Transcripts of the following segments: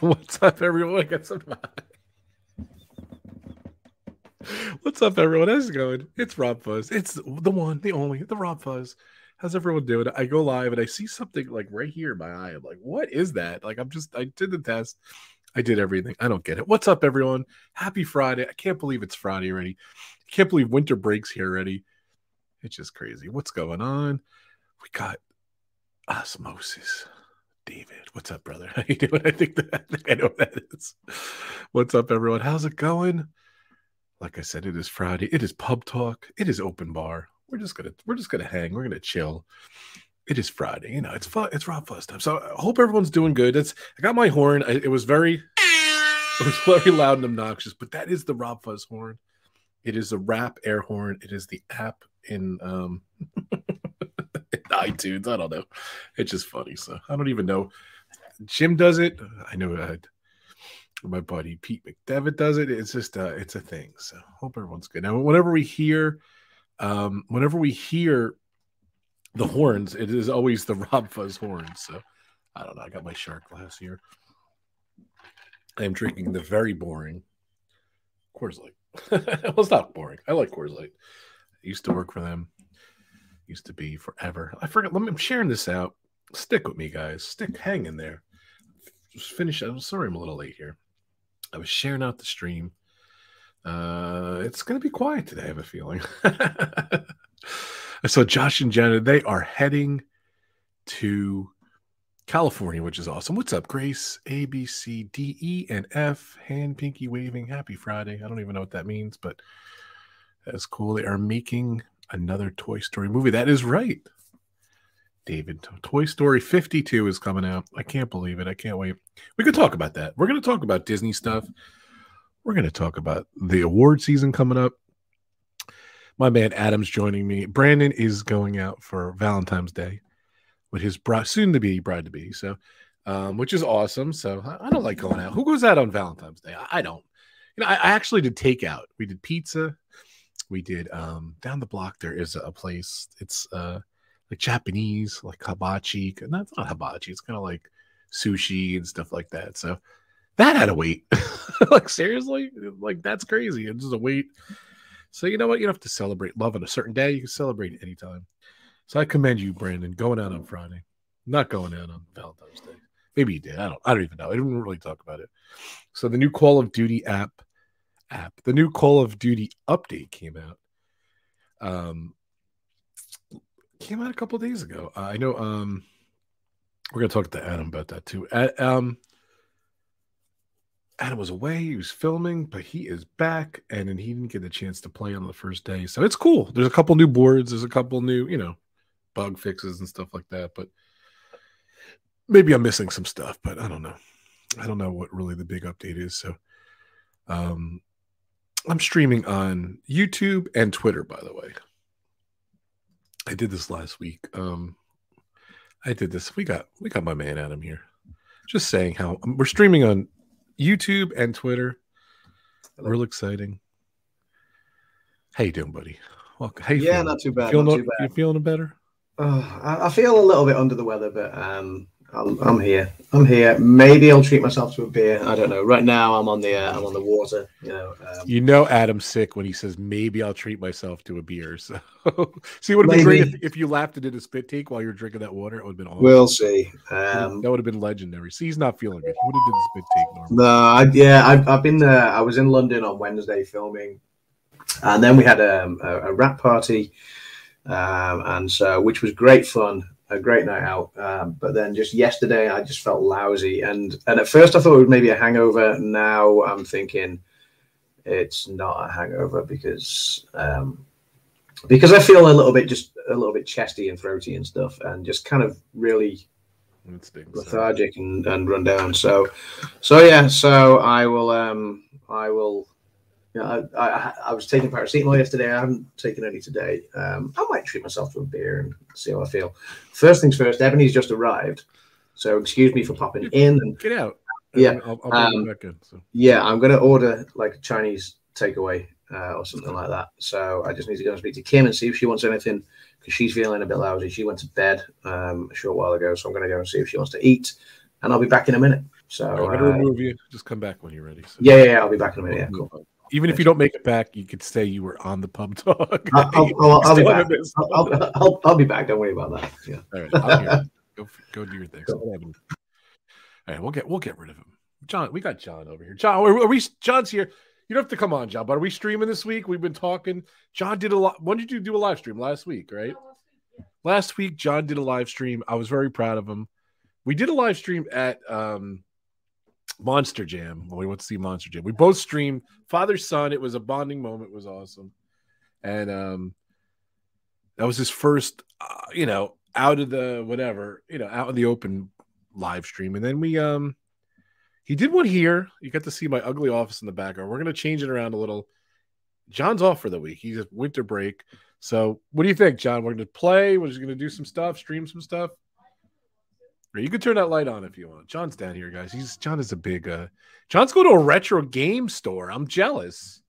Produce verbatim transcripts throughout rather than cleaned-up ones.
What's up, everyone? I got somebody. What's up, everyone? How's it going? It's Rob Fuzz. It's the one, the only, the Rob Fuzz. How's everyone doing? I go live and I see something like right here in my eye. I'm like, what is that? Like, I'm just, I did the test. I did everything. I don't get it. What's up, everyone? Happy Friday. I can't believe it's Friday already. I can't believe winter breaks here already. It's just crazy. What's going on? We got Osmosis. David, what's up, brother? How you doing? I think that, I think I know what that is. What's up, everyone? How's it going? Like I said, it is Friday. It is pub talk. It is open bar. We're just gonna we're just gonna hang. We're gonna chill. It is Friday. You know, it's fun. It's Rob Fuzz time. So I hope everyone's doing good. That's I got my horn. I, it was very it was very loud and obnoxious, but that is the Rob Fuzz horn. It is the rap air horn. It is the app in um. iTunes. I don't know. It's just funny. So I don't even know. Jim does it. I know I'd, my buddy Pete McDevitt does it. It's just uh, it's a thing. So hope everyone's good. Now, whenever we hear, um, whenever we hear the horns, it is always the Rob Fuzz horns. So I don't know. I got my shark glass here. I am drinking the very boring Coors Light. Well, it's not boring. I like Coors Light. I used to work for them. Used to be forever. I forgot. Let me, I'm sharing this out. Stick with me, guys. Stick, hang in there. Just finish. I'm sorry I'm a little late here. I was sharing out the stream. Uh, it's going to be quiet today, I have a feeling. So Josh and Jenna, they are heading to California, which is awesome. What's up, Grace? A, B, C, D, E, and F. Hand pinky waving. Happy Friday. I don't even know what that means, but that's cool. They are making another Toy Story movie. That is right, David. Toy Story fifty-two is coming out. I can't believe it. I can't wait. We could talk about that. We're going to talk about Disney stuff. We're going to talk about the award season coming up. My man Adam's joining me. Brandon is going out for Valentine's Day with his bride, soon-to-be bride-to-be, so um, which is awesome. So I, I don't like going out. Who goes out on Valentine's Day? I, I don't. You know, I, I actually did takeout. We did pizza. We did um, down the block. There is a place. It's uh, like Japanese, like hibachi. No, it's not hibachi. It's kind of like sushi and stuff like that. So that had a wait. Like seriously, like that's crazy. It's just a wait. So you know what? You don't have to celebrate love on a certain day. You can celebrate at any time. So I commend you, Brandon, going out on Friday, not going out on Valentine's Day. Maybe you did. I don't. I don't even know. I didn't really talk about it. So the new Call of Duty app. app. The new Call of Duty update came out. Um, came out a couple days ago. Uh, I know um, we're going to talk to Adam about that too. Uh, um, Adam was away. He was filming, but he is back, and then he didn't get a chance to play on the first day. So it's cool. There's a couple new boards. There's a couple new, you know, bug fixes and stuff like that, but maybe I'm missing some stuff, but I don't know. I don't know what really the big update is. So um, I'm streaming on YouTube and Twitter, by the way. I did this last week. Um, I did this. We got we got my man Adam here. Just saying how we're streaming on YouTube and Twitter. Hello. Real exciting. How you doing, buddy? Welcome. How you yeah, feeling? Not too bad. Not no, too bad. You feeling better? Uh, I, I feel a little bit under the weather, but um, I'm, I'm here. I'm here. Maybe I'll treat myself to a beer. I don't know. Right now, I'm on the uh, I'm on the water. You know. Um, you know, Adam's sick when he says maybe I'll treat myself to a beer. So, see, it would have been great if, if you laughed and did a spit take while you were drinking that water. It would have been awesome. We'll see. Um, that would have been legendary. See, he's not feeling good. He would have did a spit take normally. No, I, yeah, I've, I've been there. I was in London on Wednesday filming, and then we had a, a, a rap party, um, and so which was great fun. A great night out, um, but then just yesterday I just felt lousy, and and at first I thought it was maybe a hangover. Now I'm thinking it's not a hangover because um, because I feel a little bit just a little bit chesty and throaty and stuff, and just kind of really lethargic and, and run down. So so yeah, so I will um, I will. You know, I, I I was taking paracetamol yesterday. I haven't taken any today. Um, I might treat myself to a beer and see how I feel. First things first, Ebony's just arrived, so excuse me for popping in. And, Get out. Yeah, I'll, I'll um, back in, so. Yeah, I'm going to order like a Chinese takeaway uh, or something like that. So I just need to go and speak to Kim and see if she wants anything because she's feeling a bit lousy. She went to bed um, a short while ago, so I'm going to go and see if she wants to eat, and I'll be back in a minute. So I'm gonna uh, remove you. Just come back when you're ready. So. Yeah, yeah, yeah, I'll be back in a minute. Yeah, cool. Even if you don't make it back, you could say you were on the pub talk. I'll, I'll, I'll be back. I'll, I'll, I'll, I'll be back. Don't worry about that. Yeah. All right. I'll hear it. Go, go do your thing. Cool. All right. We'll get we'll get rid of him. John, we got John over here. John, are we? John's here. You don't have to come on, John. But are we streaming this week? We've been talking. John did a lot. When did you do a live stream last week? Right. Last week, John did a live stream. I was very proud of him. We did a live stream at um, Monster Jam. Well, we went to see Monster Jam. We both streamed father son. It was a bonding moment. It was awesome, and um, that was his first, uh, you know, out of the whatever, you know, out in the open live stream. And then we, um, he did one here. You got to see my ugly office in the background. We're gonna change it around a little. John's off for the week. He's at winter break. So, what do you think, John? We're going to play. We're just going to do some stuff, stream some stuff. You could turn that light on if you want. John's down here, guys. He's John is a big. Uh, John's going to a retro game store. I'm jealous.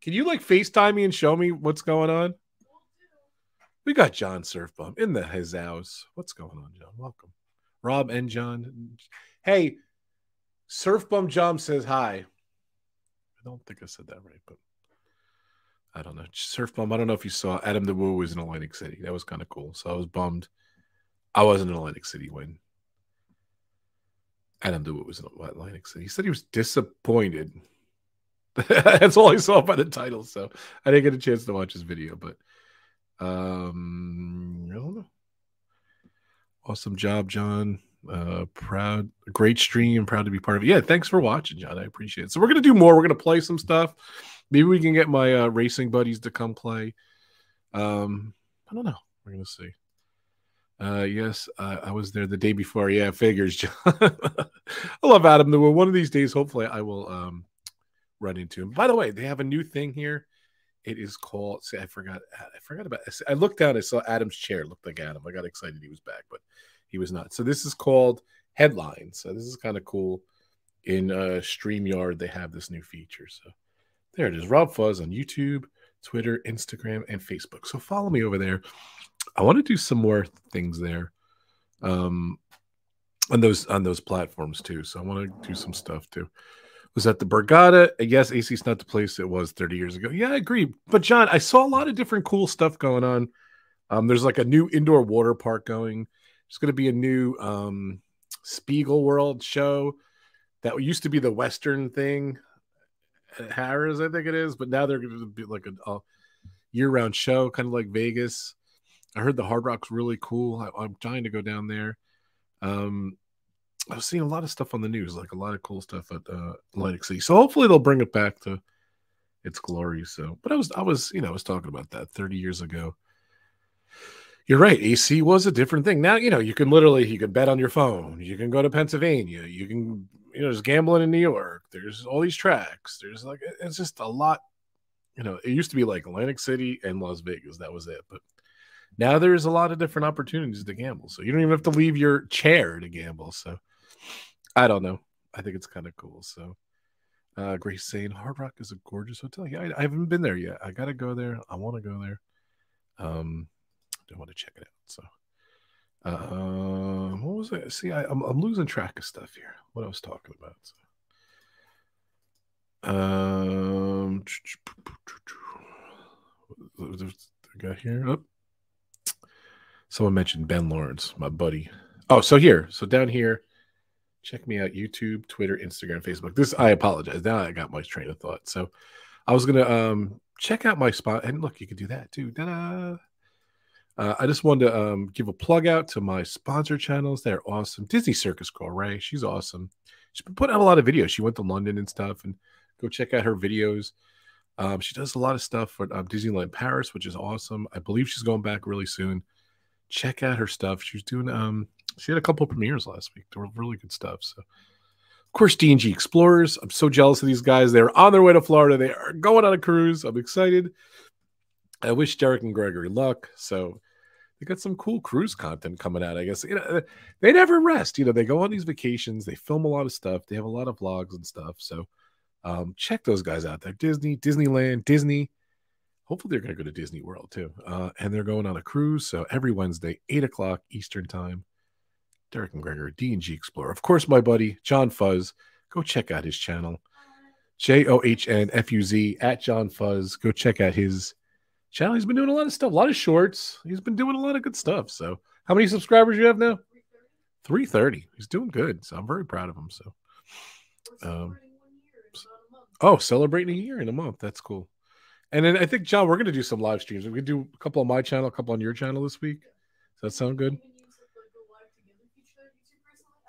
Can you like FaceTime me and show me what's going on? We got John Surf Bump in the his house. What's going on, John? Welcome, Rob and John. Hey, Surf Bump John says hi. I don't think I said that right, but. I don't know. Surf Bum, I don't know if you saw Adam the Woo was in Atlantic City. That was kind of cool. So I was bummed. I wasn't in Atlantic City when Adam the Woo was in Atlantic City. He said he was disappointed. That's all I saw by the title. So I didn't get a chance to watch his video, but um, I don't know. Awesome job, John. Uh, proud, great stream. Proud to be part of it. Yeah, thanks for watching, John. I appreciate it. So we're going to do more. We're going to play some stuff. Maybe we can get my uh, racing buddies to come play. Um, I don't know. We're going to see. Uh, yes, I, I was there the day before. Yeah, figures, John. I love Adam. One of these days, hopefully, I will um, run into him. By the way, they have a new thing here. It is called. See, I forgot. I forgot about. I looked down. I saw Adam's chair. It looked like Adam. I got excited. He was back, but he was not. So this is called Headlines. So this is kind of cool. In uh, StreamYard, they have this new feature. So. There it is. Rob Fuzz on YouTube, Twitter, Instagram, and Facebook. So follow me over there. I want to do some more things there um, on those on those platforms too. So I want to do some stuff too. Was that the Borgata? Yes, A C's not the place it was thirty years ago. Yeah, I agree. But John, I saw a lot of different cool stuff going on. Um, there's like a new indoor water park going. There's going to be a new um, Spiegel World show that used to be the Western thing. Harris, I think it is, but now they're going to be like a, a year-round show, kind of like Vegas. I heard the Hard Rock's really cool. I, I'm trying to go down there. Um, I was seeing a lot of stuff on the news, like a lot of cool stuff at uh, Atlantic City. So hopefully they'll bring it back to its glory. So, but I was, I was, you know, I was talking about that thirty years ago. You're right. A C was a different thing. Now, you know, you can literally you can bet on your phone. You can go to Pennsylvania. You can. You know, there's gambling in New York. There's all these tracks. There's like, it's just a lot. You know, it used to be like Atlantic City and Las Vegas. That was it. But now there's a lot of different opportunities to gamble. So you don't even have to leave your chair to gamble. So I don't know. I think it's kind of cool. So uh, Grace saying Hard Rock is a gorgeous hotel. Yeah, I, I haven't been there yet. I got to go there. I want to go there. Um, I want to check it out. So. Um, what was it? See, I, I'm, I'm losing track of stuff here. What I was talking about. So. Um, I got here. Oh. Someone mentioned Ben Lawrence, my buddy. Oh, so here, so down here, check me out: YouTube, Twitter, Instagram, Facebook. This, I apologize. Now I got my train of thought. So I was gonna um check out my spot, and look, you can do that too. Ta-da! Uh, I just wanted to um, give a plug out to my sponsor channels. They're awesome. Disney Circus Girl, Ray. She's awesome. She's been putting out a lot of videos. She went to London and stuff, and go check out her videos. Um, she does a lot of stuff for um, Disneyland Paris, which is awesome. I believe she's going back really soon. Check out her stuff. She's doing. Um, she had a couple of premieres last week. They were really good stuff. So, of course, D N G Explorers. I'm so jealous of these guys. They're on their way to Florida. They are going on a cruise. I'm excited. I wish Derek and Gregory luck. So. They got some cool cruise content coming out, I guess. You know, they never rest. You know, they go on these vacations. They film a lot of stuff. They have a lot of vlogs and stuff. So um, check those guys out. They're Disney, Disneyland, Disney. Hopefully they're going to go to Disney World, too. Uh, and they're going on a cruise. So every Wednesday, eight o'clock Eastern time, Derek and Gregory, D N G Explorer. Of course, my buddy, John Fuzz. Go check out his channel. J O H N F U Z at John Fuzz. Go check out his channel. He's been doing a lot of stuff, a lot of shorts. He's been doing a lot of good stuff. So how many subscribers you have now? three thirty. He's doing good. So I'm very proud of him. So, um, oh, celebrating a year in a month. That's cool. And then I think, John, we're going to do some live streams. We're going to do a couple on my channel, a couple on your channel this week. Does that sound good?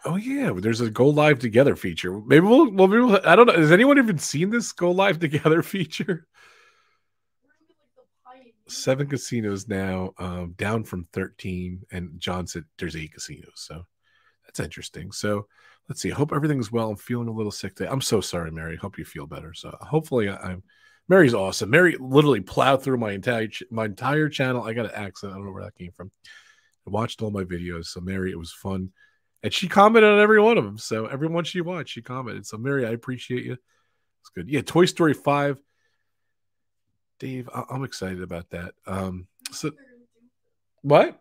Oh yeah, there's a Go Live Together feature. Maybe we'll, well, maybe we'll I don't know. Has anyone even seen this Go Live Together feature? Seven casinos now, um, down from thirteen, and John said there's eight casinos, so that's interesting. So let's see. I hope everything's well. I'm feeling a little sick today. I'm so sorry, Mary. Hope you feel better. So hopefully, I, I'm. Mary's awesome. Mary literally plowed through my entire my entire channel. I got an accent. I don't know where that came from. I watched all my videos. So Mary, it was fun. And she commented on every one of them. So everyone she watched, she commented. So Mary, I appreciate you. It's good. Yeah, Toy Story five. Dave, I I'm excited about that. Um, so what?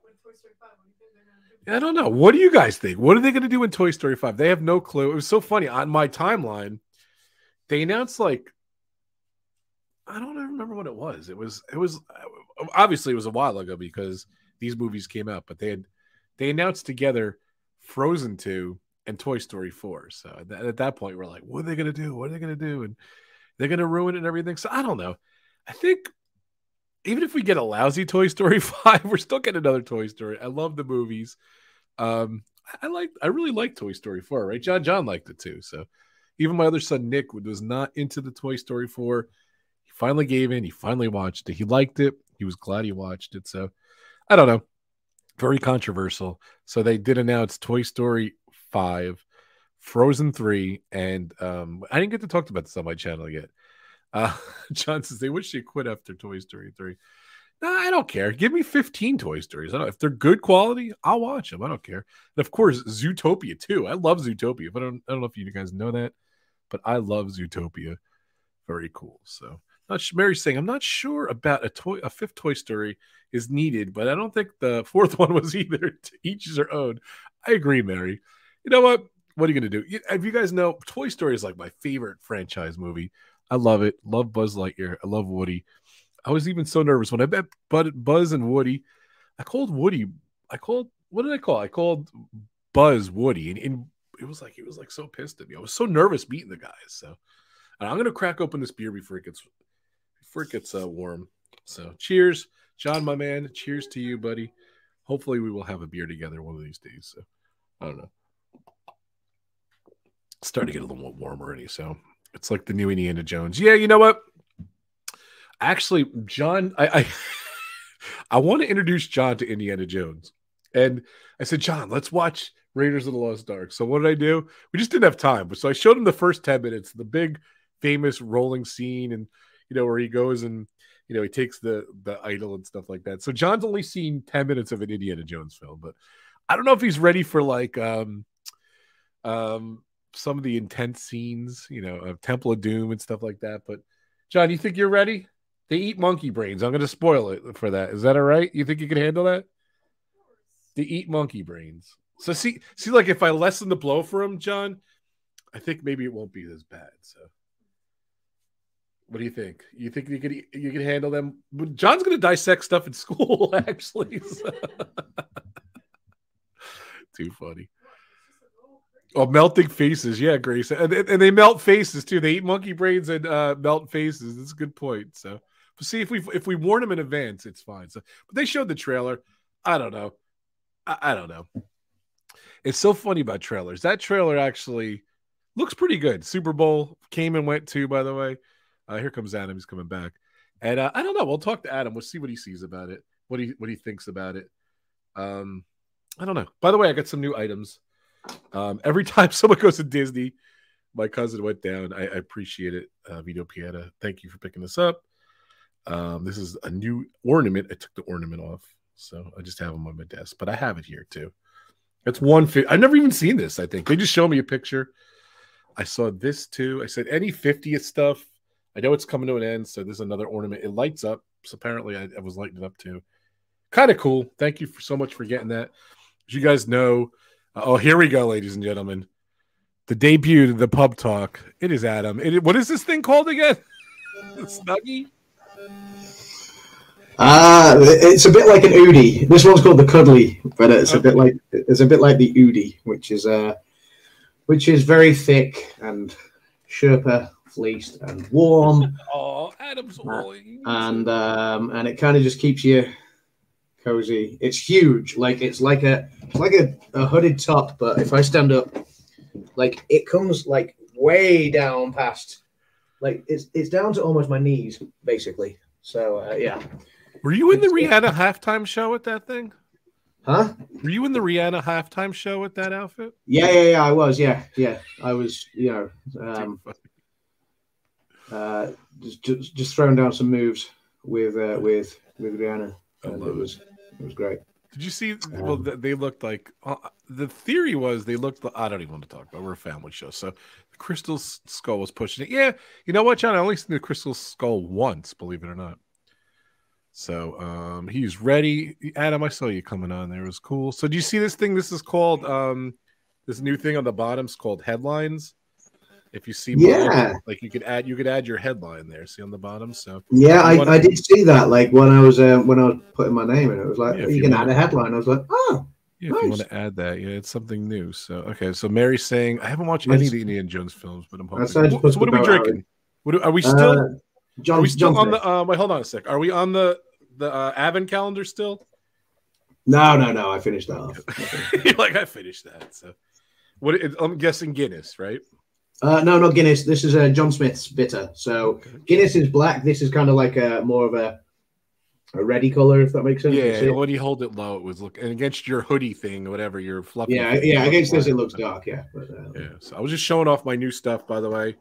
I don't know. What do you guys think? What are they going to do in Toy Story five? They have no clue. It was so funny. On my timeline, they announced like, I don't remember what it was. It was, it was obviously it was a while ago because these movies came out, but they had, they announced together Frozen two and Toy Story four. So th at that point, we're like, what are they going to do? What are they going to do? And they're going to ruin it and everything. So I don't know. I think even if we get a lousy Toy Story five, we're still getting another Toy Story. I love the movies. Um, I like, I really like Toy Story four, right? John, John liked it too. So even my other son, Nick, was not into the Toy Story four. He finally gave in. He finally watched it. He liked it. He was glad he watched it. So I don't know. Very controversial. So they did announce Toy Story five, Frozen three, and um, I didn't get to talk about this on my channel yet. Uh, John says they wish they quit after Toy Story three. Nah, I don't care. Give me fifteen Toy Stories. I don't, if they're good quality, I'll watch them. I don't care. And of course, Zootopia too. I love Zootopia. But I don't, I don't know if you guys know that, but I love Zootopia. Very cool. So not Mary's saying I'm not sure about a toy. A fifth Toy Story is needed, but I don't think the fourth one was either. Each is their own. I agree, Mary. You know what? What are you going to do? If you guys know, Toy Story is like my favorite franchise movie. I love it. Love Buzz Lightyear. I love Woody. I was even so nervous when I met Buzz and Woody. I called Woody. I called, what did I call? I called Buzz Woody. And, and it was like, he was like so pissed at me. I was so nervous meeting the guys. So and I'm going to crack open this beer before it gets, before it gets uh, warm. So cheers. John, my man, cheers to you, buddy. Hopefully we will have a beer together one of these days. So I don't know. It's starting to get a little warm already, so it's like the new Indiana Jones. Yeah, you know what? Actually, John, I I, I want to introduce John to Indiana Jones. And I said, John, let's watch Raiders of the Lost Ark. So what did I do? We just didn't have time. So I showed him the first ten minutes, the big famous rolling scene, and you know, where he goes and you know, he takes the, the idol and stuff like that. So John's only seen ten minutes of an Indiana Jones film, but I don't know if he's ready for like um, um, some of the intense scenes, you know, of Temple of Doom and stuff like that. But John, you think you're ready? They eat monkey brains. I'm going to spoil it for that. Is that all right? You think you can handle that? They eat monkey brains. So see, see, like if I lessen the blow for him, John, I think maybe it won't be as bad. So. What do you think? You think you could you could handle them? John's going to dissect stuff in school, actually. So. Too funny. Oh, melting faces. Yeah, Grace. And, and they melt faces, too. They eat monkey brains and uh, melt faces. That's a good point. So, but see, if we if we warn them in advance, it's fine. So, but they showed the trailer. I don't know. I, I don't know. It's so funny about trailers. That trailer actually looks pretty good. Super Bowl came and went, too, by the way. Uh, here comes Adam. He's coming back, and uh, I don't know. We'll talk to Adam. We'll see what he sees about it. What he what he thinks about it. Um, I don't know. By the way, I got some new items. Um, every time someone goes to Disney, my cousin went down. I, I appreciate it, uh, Vito Pieta. Thank you for picking this up. Um, this is a new ornament. I took the ornament off, so I just have them on my desk. But I have it here too. It's one. I've never even seen this. I think they just showed me a picture. I saw this too. I said any fiftieth stuff. I know it's coming to an end, so there's another ornament. It lights up, so apparently I, I was lighting it up too. Kind of cool. Thank you for so much for getting that. As you guys know, Oh, here we go, ladies and gentlemen. The debut of the pub talk. It is Adam. It, what is this thing called again? Snuggie? Ah, it's a bit like an Oodie. This one's called the Cuddly, but it's okay. a bit like it's a bit like the Oodie, which is uh, which is very thick and Sherpa fleeced and warm. Oh, Adam's oily. And um, and it kind of just keeps you cozy. It's huge, like it's like a it's like a, a hooded top, but if I stand up, like it comes like way down past, like it's it's down to almost my knees, basically. So uh, yeah. Were you in the it's, Rihanna halftime show with that thing? Huh? Were you in the Rihanna halftime show with that outfit? Yeah, yeah, yeah. I was. Yeah, yeah. I was. You know, um, uh, just, just just throwing down some moves with uh, with with Rihanna. And it was it was great. Did you see? Um, well, they looked like uh, the theory was they looked. I don't even want to talk about. We're a family show, so Crystal Skull was pushing it. Yeah, you know what, John? I only seen the Crystal Skull once, believe it or not. So um, he's ready. Adam, I saw you coming on there. It was cool. So do you see this thing? This is called um, this new thing on the bottom is called headlines. If you see, yeah, bottom, like you could add, you could add your headline there. See on the bottom. So yeah, I, I did see that. Like when I was uh, when I was putting my name in, it was like yeah, oh, you, you can add to, a headline. I was like, oh, yeah, nice. If you want to add that, yeah, it's something new. So okay, so Mary's saying I haven't watched any of the Indiana Jones films, but I'm hoping. What, so what are we drinking? What are, are we still? Uh, John, are we still John's on next. the? Uh, wait, hold on a sec. Are we on the the uh, Avon calendar still? No, no, no. I finished that off. You're like I finished that. So what? I'm guessing Guinness, right? Uh, no, not Guinness. This is uh, John Smith's bitter. So Guinness is black. This is kind of like a more of a a reddy color, if that makes sense. Yeah, yeah. When you hold it low, it was look and against your hoodie thing, whatever you're fluffy. Yeah, thing, yeah. Against this, it looks dark. Yeah. But, uh, yeah. So I was just showing off my new stuff, by the way.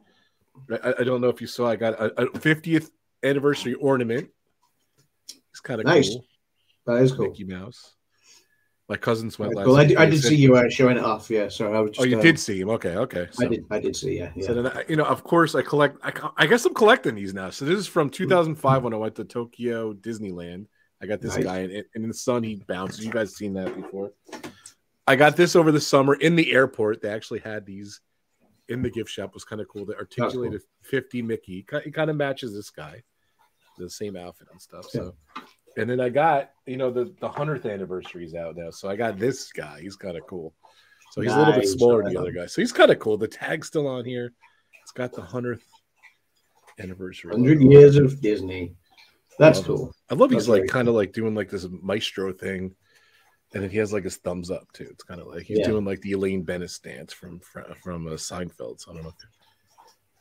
I, I don't know if you saw. I got a, a fiftieth anniversary ornament. It's kind of nice. Cool. That is cool. Mickey Mouse. My cousins went last. Well, I did, I did see you uh, showing it off. Yeah, so I was. Just, oh, you uh, did see him. Okay, okay. So, I did. I did see. Yeah. yeah. So then I, you know, of course, I collect. I, I guess I'm collecting these now. So this is from two thousand five when I went to Tokyo Disneyland. I got this nice. guy, and, and in the sun he bounces. You guys seen that before? I got this over the summer in the airport. They actually had these in the gift shop. It was kind of cool. The articulated cool. fifty Mickey. It kind of matches this guy, the same outfit and stuff. So. Yeah. And then I got, you know, the, the hundredth anniversary is out now. So I got this guy. He's kind of cool. So he's nice. a little bit smaller than the other guy. So he's kind of cool. The tag's still on here. It's got the hundredth anniversary. one hundred years of Disney. That's I cool. Him. I love That's he's like kind of cool. like doing like this maestro thing. And then he has like his thumbs up too. It's kind of like he's yeah. doing like the Elaine Bennis dance from from uh, Seinfeld. So I don't know if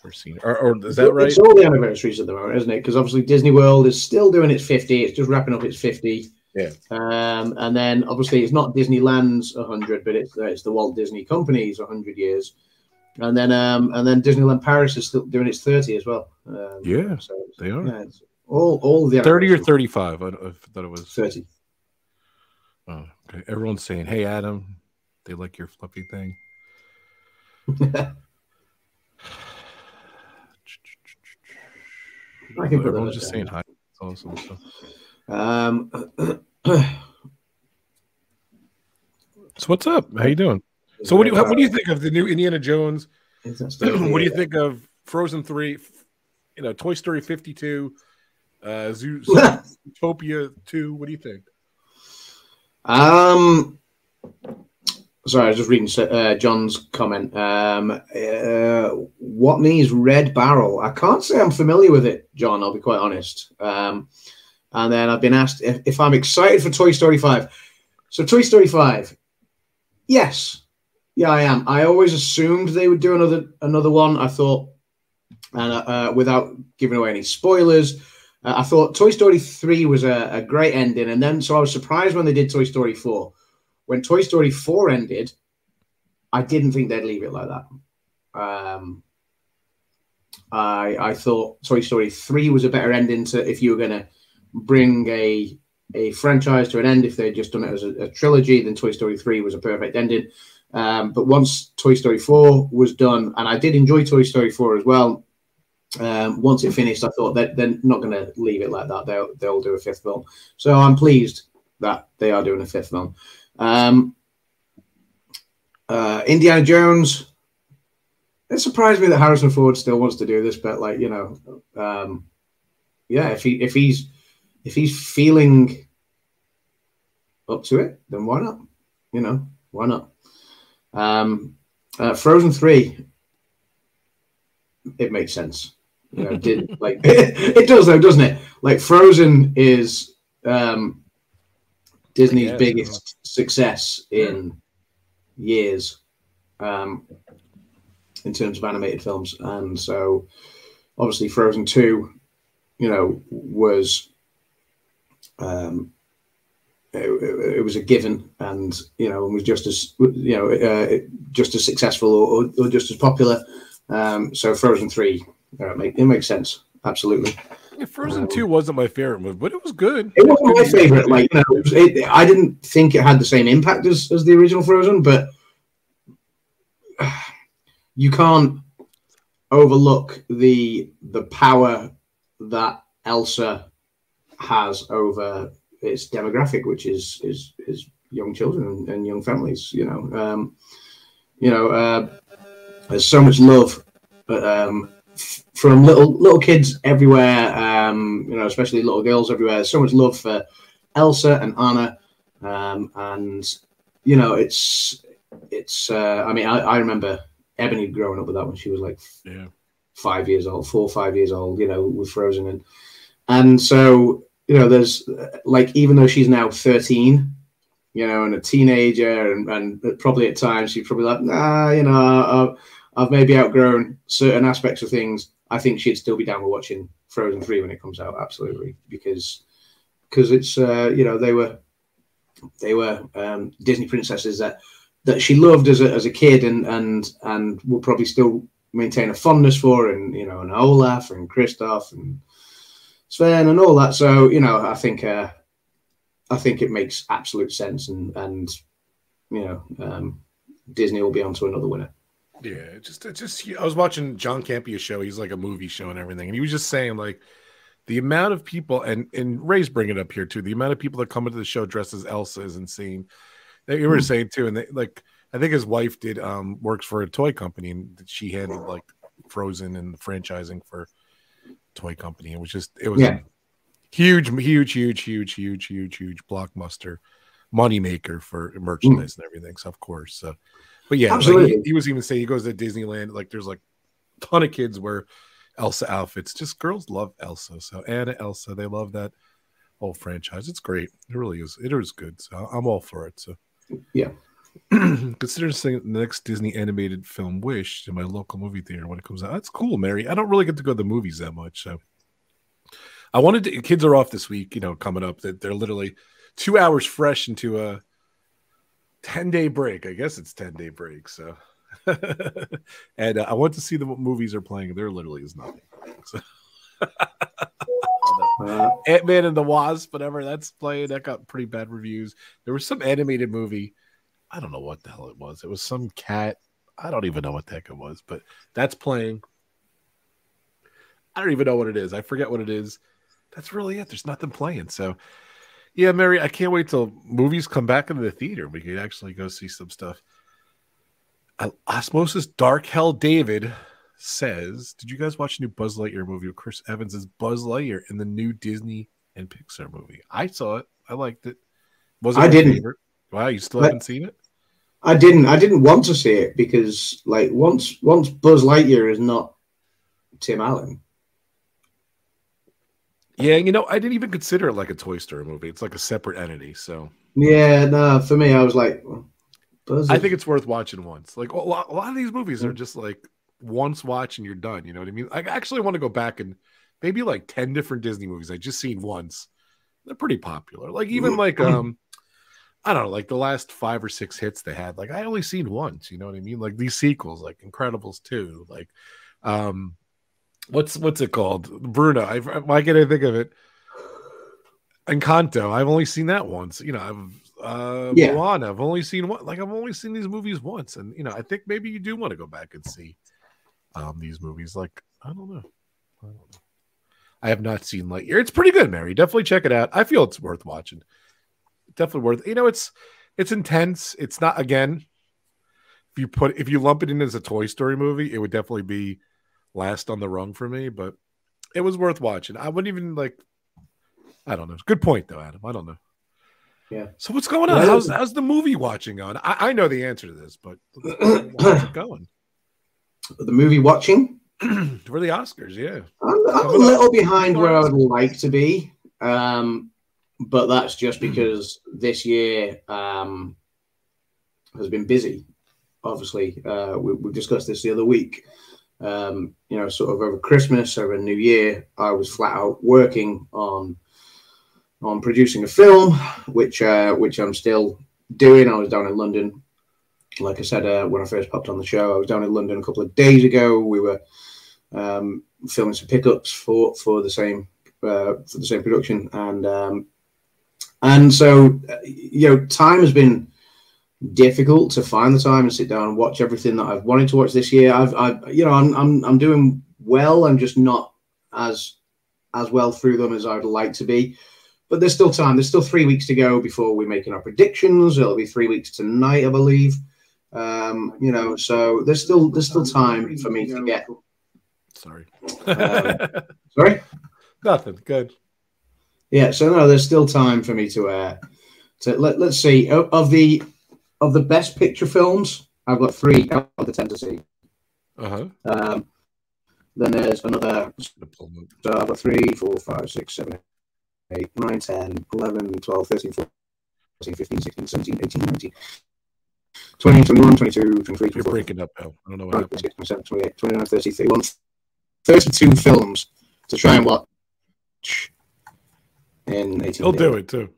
Or, seen, or, or is that right? It's all the anniversaries at the moment, isn't it? Because obviously Disney World is still doing its fifty. It's just wrapping up its fifty. Yeah. Um, and then obviously it's not Disneyland's one hundred, but it's it's the Walt Disney Company's one hundred years. And then um, and then Disneyland Paris is still doing its thirty as well. Um, yeah, so they are. Yeah, all all the thirty or thirty-five. I thought it was thirty. Oh, okay. Everyone's saying, "Hey, Adam, they like your fluffy thing." I can put everyone's just down. saying hi. It's awesome. Um, so what's up? How you doing? So what do you what do you think of the new Indiana Jones? What do you think of Frozen three? You know, Toy Story fifty-two, uh, Zoo, Zootopia two. What do you think? Um, sorry, I was just reading uh, John's comment. Um, uh, what means Red Barrel? I can't say I'm familiar with it, John. I'll be quite honest. Um, and then I've been asked if, if I'm excited for Toy Story five. So Toy Story five, yes, yeah, I am. I always assumed they would do another another one. I thought, and uh, without giving away any spoilers, uh, I thought Toy Story three was a, a great ending. And then so I was surprised when they did Toy Story four. When Toy Story four ended, I didn't think they'd leave it like that. Um, I I thought Toy Story three was a better ending to if you were going to bring a a franchise to an end. If they'd just done it as a, a trilogy, then Toy Story three was a perfect ending. Um, but once Toy Story four was done, and I did enjoy Toy Story four as well. Um, once it finished, I thought that they're not going to leave it like that. They'll they'll do a fifth film. So I'm pleased that they are doing a fifth film. Um, Uh, Indiana Jones. It surprised me that Harrison Ford still wants to do this, but like, you know, um, yeah, if he if he's if he's feeling up to it, then why not? You know, why not? Um, uh, Frozen three. It makes sense. You know, did, like it, it does though, doesn't it? Like Frozen is um, Disney's biggest success in years. Um, in terms of animated films, and so obviously Frozen two, you know, was um it, it, it was a given, and you know, and was just as, you know, uh, just as successful or, or just as popular. Um so Frozen three, uh, make, it makes sense, absolutely. Yeah, Frozen um, two wasn't my favorite movie, but it was good. It wasn't my favorite, like, you know, it, I didn't think it had the same impact as, as the original Frozen, but uh, you can't overlook the the power that Elsa has over its demographic, which is is, is young children and young families. You know, um, you know, uh, there's so much love um, from little little kids everywhere. Um, you know, especially little girls everywhere. There's so much love for Elsa and Anna, um, and you know, it's it's. Uh, I mean, I, I remember Ebony growing up with that when she was like yeah. five years old, four or five years old, you know, with Frozen. And and so, you know, there's like, even though she's now thirteen, you know, and a teenager, and, and probably at times she's probably like, nah, you know, I've, I've maybe outgrown certain aspects of things. I think she'd still be down with watching Frozen three when it comes out. Absolutely. Because, because it's, uh, you know, they were, they were um, Disney princesses that, that she loved as a, as a kid, and and and will probably still maintain a fondness for, and you know, and Olaf and Kristoff and Sven and all that. So you know, I think uh, I think it makes absolute sense, and and you know, um, Disney will be on to another winner. Yeah, it just it just I was watching John Campia's show. He's like a movie show and everything, and he was just saying like the amount of people, and and Ray's bringing it up here too. The amount of people that come into the show dressed as Elsa is insane. You were saying too, and they, like I think his wife did um works for a toy company, and she handled like Frozen and the franchising for toy company. It was just it was yeah. a huge, huge, huge, huge, huge, huge, huge blockbuster money maker for merchandise mm. and everything. So of course, so but yeah, absolutely. Like he, he was even saying he goes to Disneyland, like there's like a ton of kids wear Elsa outfits. Just girls love Elsa, so Anna, Elsa, they love that whole franchise. It's great. It really is. It is good. So I'm all for it. So. Yeah. Considering the next Disney animated film, Wish, in my local movie theater when it comes out. That's cool, Mary. I don't really get to go to the movies that much. So I wanted to, kids are off this week, you know, coming up, that they're literally two hours fresh into a ten day break. I guess it's ten day break. So, and uh, I want to see the what movies are playing. There literally is nothing. So. Uh, Ant-Man and the Wasp, whatever that's playing, that got pretty bad reviews. There was some animated movie, I don't know what the hell it was. It was some cat, I don't even know what the heck it was, but that's playing. I don't even know what it is. I forget what it is. That's really it. There's nothing playing. So, yeah, Mary, I can't wait till movies come back into the theater. We can actually go see some stuff. Osmosis Dark Hell David says, did you guys watch the new Buzz Lightyear movie with Chris Evans as Buzz Lightyear in the new Disney and Pixar movie? I saw it. I liked it. Was it I didn't. Favorite? Wow, you still like, haven't seen it? I didn't. I didn't want to see it because, like, once once Buzz Lightyear is not Tim Allen. Yeah, you know, I didn't even consider it like a Toy Story movie. It's like a separate entity. So yeah, no, for me, I was like, Buzz. I think it's worth watching once. Like a lot, a lot of these movies are just like, once watch and you're done, you know what I mean? I actually want to go back and maybe like ten different Disney movies I just seen once. They're pretty popular. Like even like um I don't know, like the last five or six hits they had, like I only seen once, you know what I mean? Like these sequels, like Incredibles two, like um what's what's it called? Bruno. I why can't I think of it? Encanto. I've only seen that once. You know, I've uh yeah. Moana. I've only seen one. Like I've only seen these movies once, and you know, I think maybe you do want to go back and see Um, these movies, like I don't know, I don't know. I have not seen Lightyear. It's pretty good, Mary. Definitely check it out. I feel it's worth watching. Definitely worth. You know, it's it's intense. It's not again. you put if you lump it in as a Toy Story movie, it would definitely be last on the rung for me, but it was worth watching. I wouldn't even like I don't know. Good point though, Adam. I don't know. Yeah. So what's going on? How's, how's the movie watching going? I, I know the answer to this, but how's it going? The movie watching? For the Oscars, yeah. I'm, I'm a little behind where I would like to be. Um, but that's just because this year um, has been busy, obviously. Uh, we, we discussed this the other week. Um, you know, sort of over Christmas, over New Year, I was flat out working on on producing a film, which uh, which I'm still doing. I was down in London. Like I said, uh, when I first popped on the show, I was down in London a couple of days ago. We were um, filming some pickups for for the same uh, for the same production, and um, and so you know, time has been difficult to find the time and sit down and watch everything that I've wanted to watch this year. I've, I've you know, I'm I'm I'm doing well. I'm just not as as well through them as I'd like to be. But there's still time. There's still three weeks to go before we're making our predictions. It'll be three weeks tonight, I believe. Um, you know, so there's still there's still time for me to get. Sorry. Um, sorry. Nothing. Good. Yeah. So no, there's still time for me to uh, to let let's see of the of the best picture films. I've got three out of the ten to see. Uh huh. Um, then there's another. So I've got three, four, five, six, seven, eight. eight, nine, ten, eleven, twelve, thirteen, fourteen, fifteen, sixteen, seventeen, eighteen, nineteen, twenty, twenty-one, twenty-two, twenty-three, twenty-four. You're breaking up now. I don't know what happened. twenty-nine, thirty, thirty-one, thirty-two films to try and watch in eighteen. He'll do it too.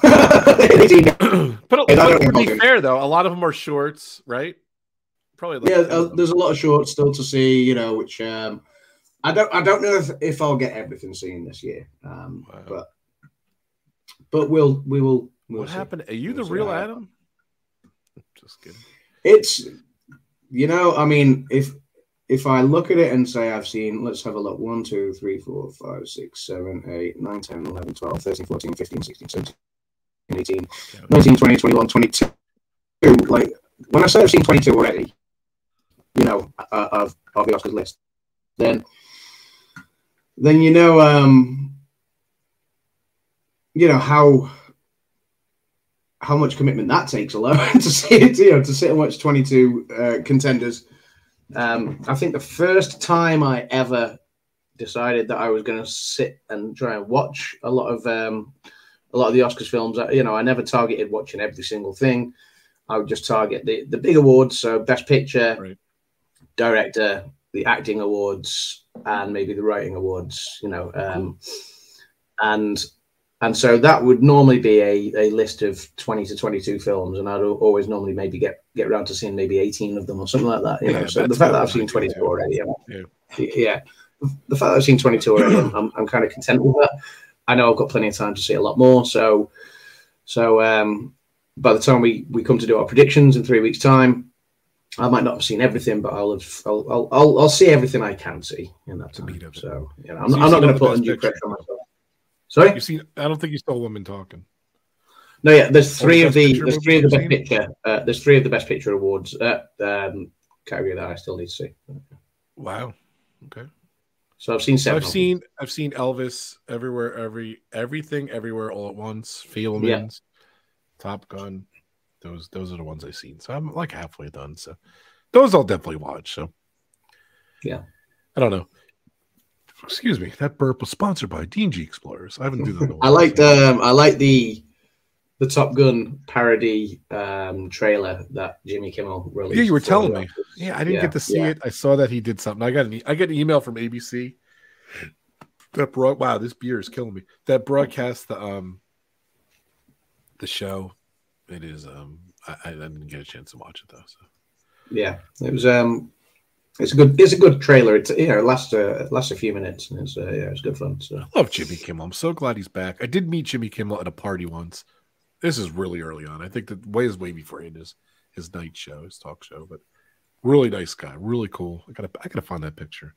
But to be fair though, a lot of them are shorts, right? Probably. Like yeah, uh, there's a lot of shorts still to see, you know, which um I don't. I don't know if, if I'll get everything seen this year, um, wow. but but we'll we will. We'll what see. Happened? Are you we'll the real Adam? I'm just kidding. It's you know. I mean, if if I look at it and say I've seen, let's have a look. one, two, three, four, five, six, seven, eight, nine, ten, eleven, twelve, thirteen, fourteen, fifteen, sixteen, seventeen, eighteen, nineteen, twenty, twenty-one, twenty-two. Like when I say I've seen twenty-two already, you know, of of the Oscars list, then. Then you know, um, you know how how much commitment that takes alone to see, you know, to sit and watch twenty-two uh, contenders. Um, I think the first time I ever decided that I was going to sit and try and watch a lot of um, a lot of the Oscars films, you know, I never targeted watching every single thing. I would just target the the big awards, so Best Picture, right. Director, the Acting Awards. And maybe the Writing Awards, you know, um, and and so that would normally be a, a list of twenty to twenty-two films, and I'd always normally maybe get get around to seeing maybe eighteen of them or something like that, you know. Yeah, so the fact that I've seen twenty-two already, yeah. Yeah. yeah, the fact that I've seen twenty-two already, I'm, I'm I'm kind of content with that. I know I've got plenty of time to see a lot more, so so um, by the time we we come to do our predictions in three weeks' time. I might not have seen everything, but I'll have, I'll I'll I'll see everything I can see in that time. So you know, I'm, so I'm not going to put undue pressure on myself. Sorry, you see, I don't think you saw Women Talking. No, yeah, there's three of the there's three of the best picture. Uh, there's three of the best picture awards uh, um, category that I still need to see. Wow. Okay. So I've seen seven. So I've seen I've seen Elvis everywhere, every everything everywhere all at once. Fabelmans, yeah. Top Gun. Those those are the ones I've seen. So I'm like halfway done. So those I'll definitely watch. So yeah. I don't know. Excuse me. That burp was sponsored by D N G Explorers. I haven't done that in a while. I liked um I like the the Top Gun parody um trailer that Jimmy Kimmel released. Yeah, you were telling me. Yeah, I didn't yeah, get to see yeah. it. I saw that he did something. I got an e I got an email from A B C that brought wow, this beer is killing me. That broadcast the um the show. It is. Um, I, I didn't get a chance to watch it though. So. Yeah, it was. Um, it's a good. It's a good trailer. It's you know, it lasts uh, it lasts a few minutes, and it's uh, yeah, it's good fun. So. I love Jimmy Kimmel. I'm so glad he's back. I did meet Jimmy Kimmel at a party once. This is really early on. I think the way is way before his his night show, his talk show. But really nice guy. Really cool. I gotta I gotta find that picture.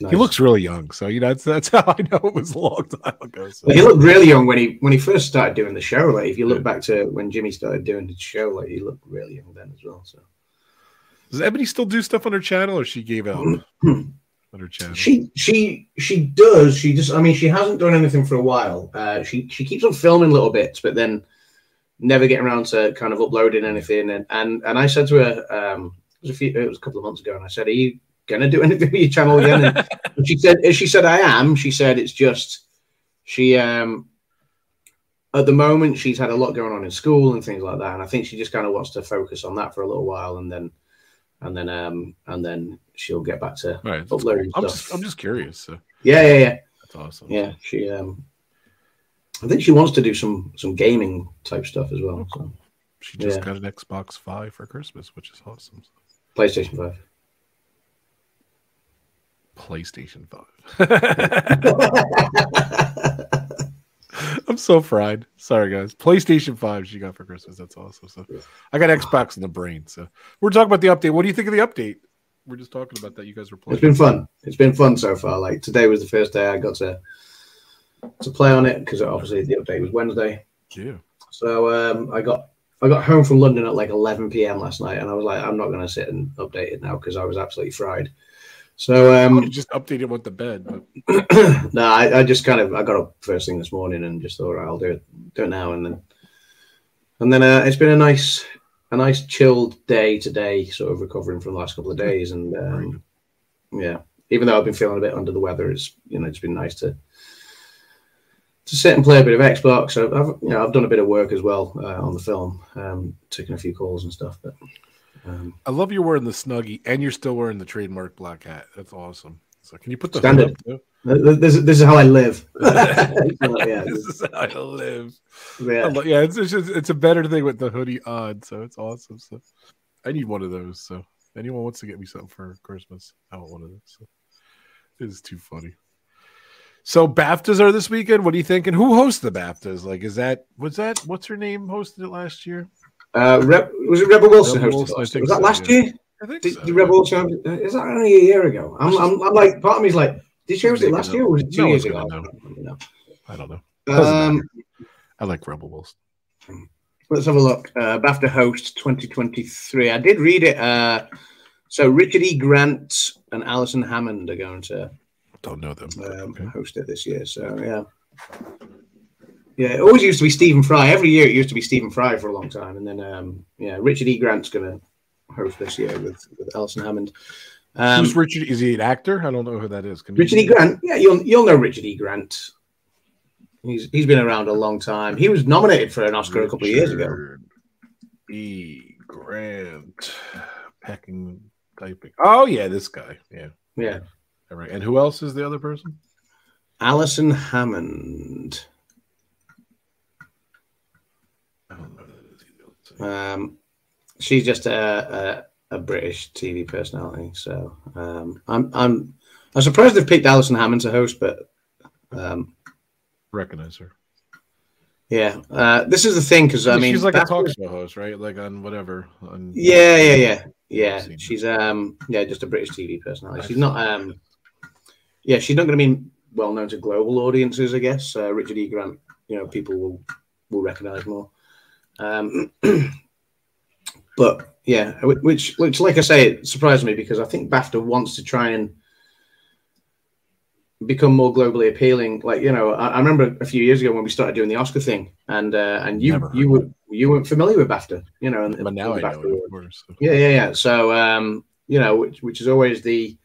Nice. He looks really young, so you know that's that's how I know it was a long time ago. So. He looked really young when he when he first started doing the show. Like if you look yeah. back to when Jimmy started doing the show, like he looked really young then as well. So Does Ebony still do stuff on her channel, or she gave up on her channel? She she she does. She just, I mean, she hasn't done anything for a while. Uh, she she keeps on filming little bits, but then never getting around to kind of uploading anything. And and, and I said to her, um, it was a few, it was a couple of months ago, and I said, "Are you gonna do anything with your channel again?" And she said, "She said I am." She said it's just she um. At the moment, she's had a lot going on in school and things like that, and I think she just kind of wants to focus on that for a little while, and then, and then, um, and then she'll get back to right. uploading I'm stuff. Just, I'm just curious. So. Yeah, yeah, yeah. That's awesome. Yeah, she. Um, I think she wants to do some some gaming type stuff as well. Oh, cool. So, she just yeah. got an Xbox five for Christmas, which is awesome. PlayStation five. PlayStation five. I'm so fried. Sorry, guys. PlayStation five she got for Christmas. That's awesome. So I got Xbox in the brain. So we're talking about the update. What do you think of the update? We're just talking about that. You guys were playing. It's been fun. It's been fun so far. Like today was the first day I got to to play on it because obviously the update was Wednesday. Yeah. So um, I got I got home from London at like eleven p m last night, and I was like, I'm not going to sit and update it now because I was absolutely fried. So um, you just updated with the bed. But... no, I, I just kind of I got up first thing this morning and just thought, right, I'll do it do it now and then and then uh, it's been a nice a nice chilled day today, sort of recovering from the last couple of days, and um, right. yeah, even though I've been feeling a bit under the weather, it's you know it's been nice to to sit and play a bit of Xbox. I've, I've you know I've done a bit of work as well uh, on the film, um, taking a few calls and stuff, but. Um, I love you're wearing the Snuggie and you're still wearing the trademark black hat. That's awesome. So can you put the standard hood up too? This, this is how I live. yeah, this is how I live. Yeah, I love, yeah it's, it's, just, it's a better thing with the hoodie on. So it's awesome. So I need one of those. So anyone wants to get me something for Christmas, I want one of those. So. It is too funny. So BAFTAs are this weekend. What are you thinking? Who hosts the BAFTAs? Like, is that was that what's her name hosted it last year? Uh, Re was it Rebel Wilson? Rebel Wilson was that so, last yeah. year? I think did, so. Did Rebel Wilson? Is that only a year ago? I'm, I'm, I'm like, part of me's like, did she host it last year or was it two no years ago? Know. I don't know. Um, I like Rebel Wilson. Let's have a look. Uh, BAFTA host twenty twenty-three. I did read it. Uh, so Richard E. Grant and Alison Hammond are going to. Don't know them. Um, okay. Host it this year. So yeah. Yeah, it always used to be Stephen Fry. Every year it used to be Stephen Fry for a long time. And then, um, yeah, Richard E. Grant's going to host this year with, with Alison Hammond. Um, Who's Richard? Is he an actor? I don't know who that is. Can Richard E. Grant? Yeah, you'll, you'll know Richard E. Grant. He's He's been around a long time. He was nominated for an Oscar Richard a couple of years ago. E. Grant. Packing, typing. Oh, yeah, this guy. Yeah. Yeah. All right. And who else is the other person? Alison Hammond. Um, she's just a, a, a British T V personality, so um, I'm I'm I'm surprised they've picked Alison Hammond to host, but um, recognize her. Yeah, uh, this is the thing because I mean she's like a talk show host, right? Like on whatever. On, yeah, yeah, yeah, yeah. She's um yeah just a British T V personality. She's not um yeah she's not going to be well known to global audiences, I guess. Uh, Richard E. Grant, you know, people will will recognize more. Um, but yeah, which, which, like I say, it surprised me because I think BAFTA wants to try and become more globally appealing. Like, you know, I, I remember a few years ago when we started doing the Oscar thing, and uh, and you you were you weren't familiar with BAFTA, you know. And, but now I know, of course. Yeah, yeah, yeah. So um, you know, which which is always the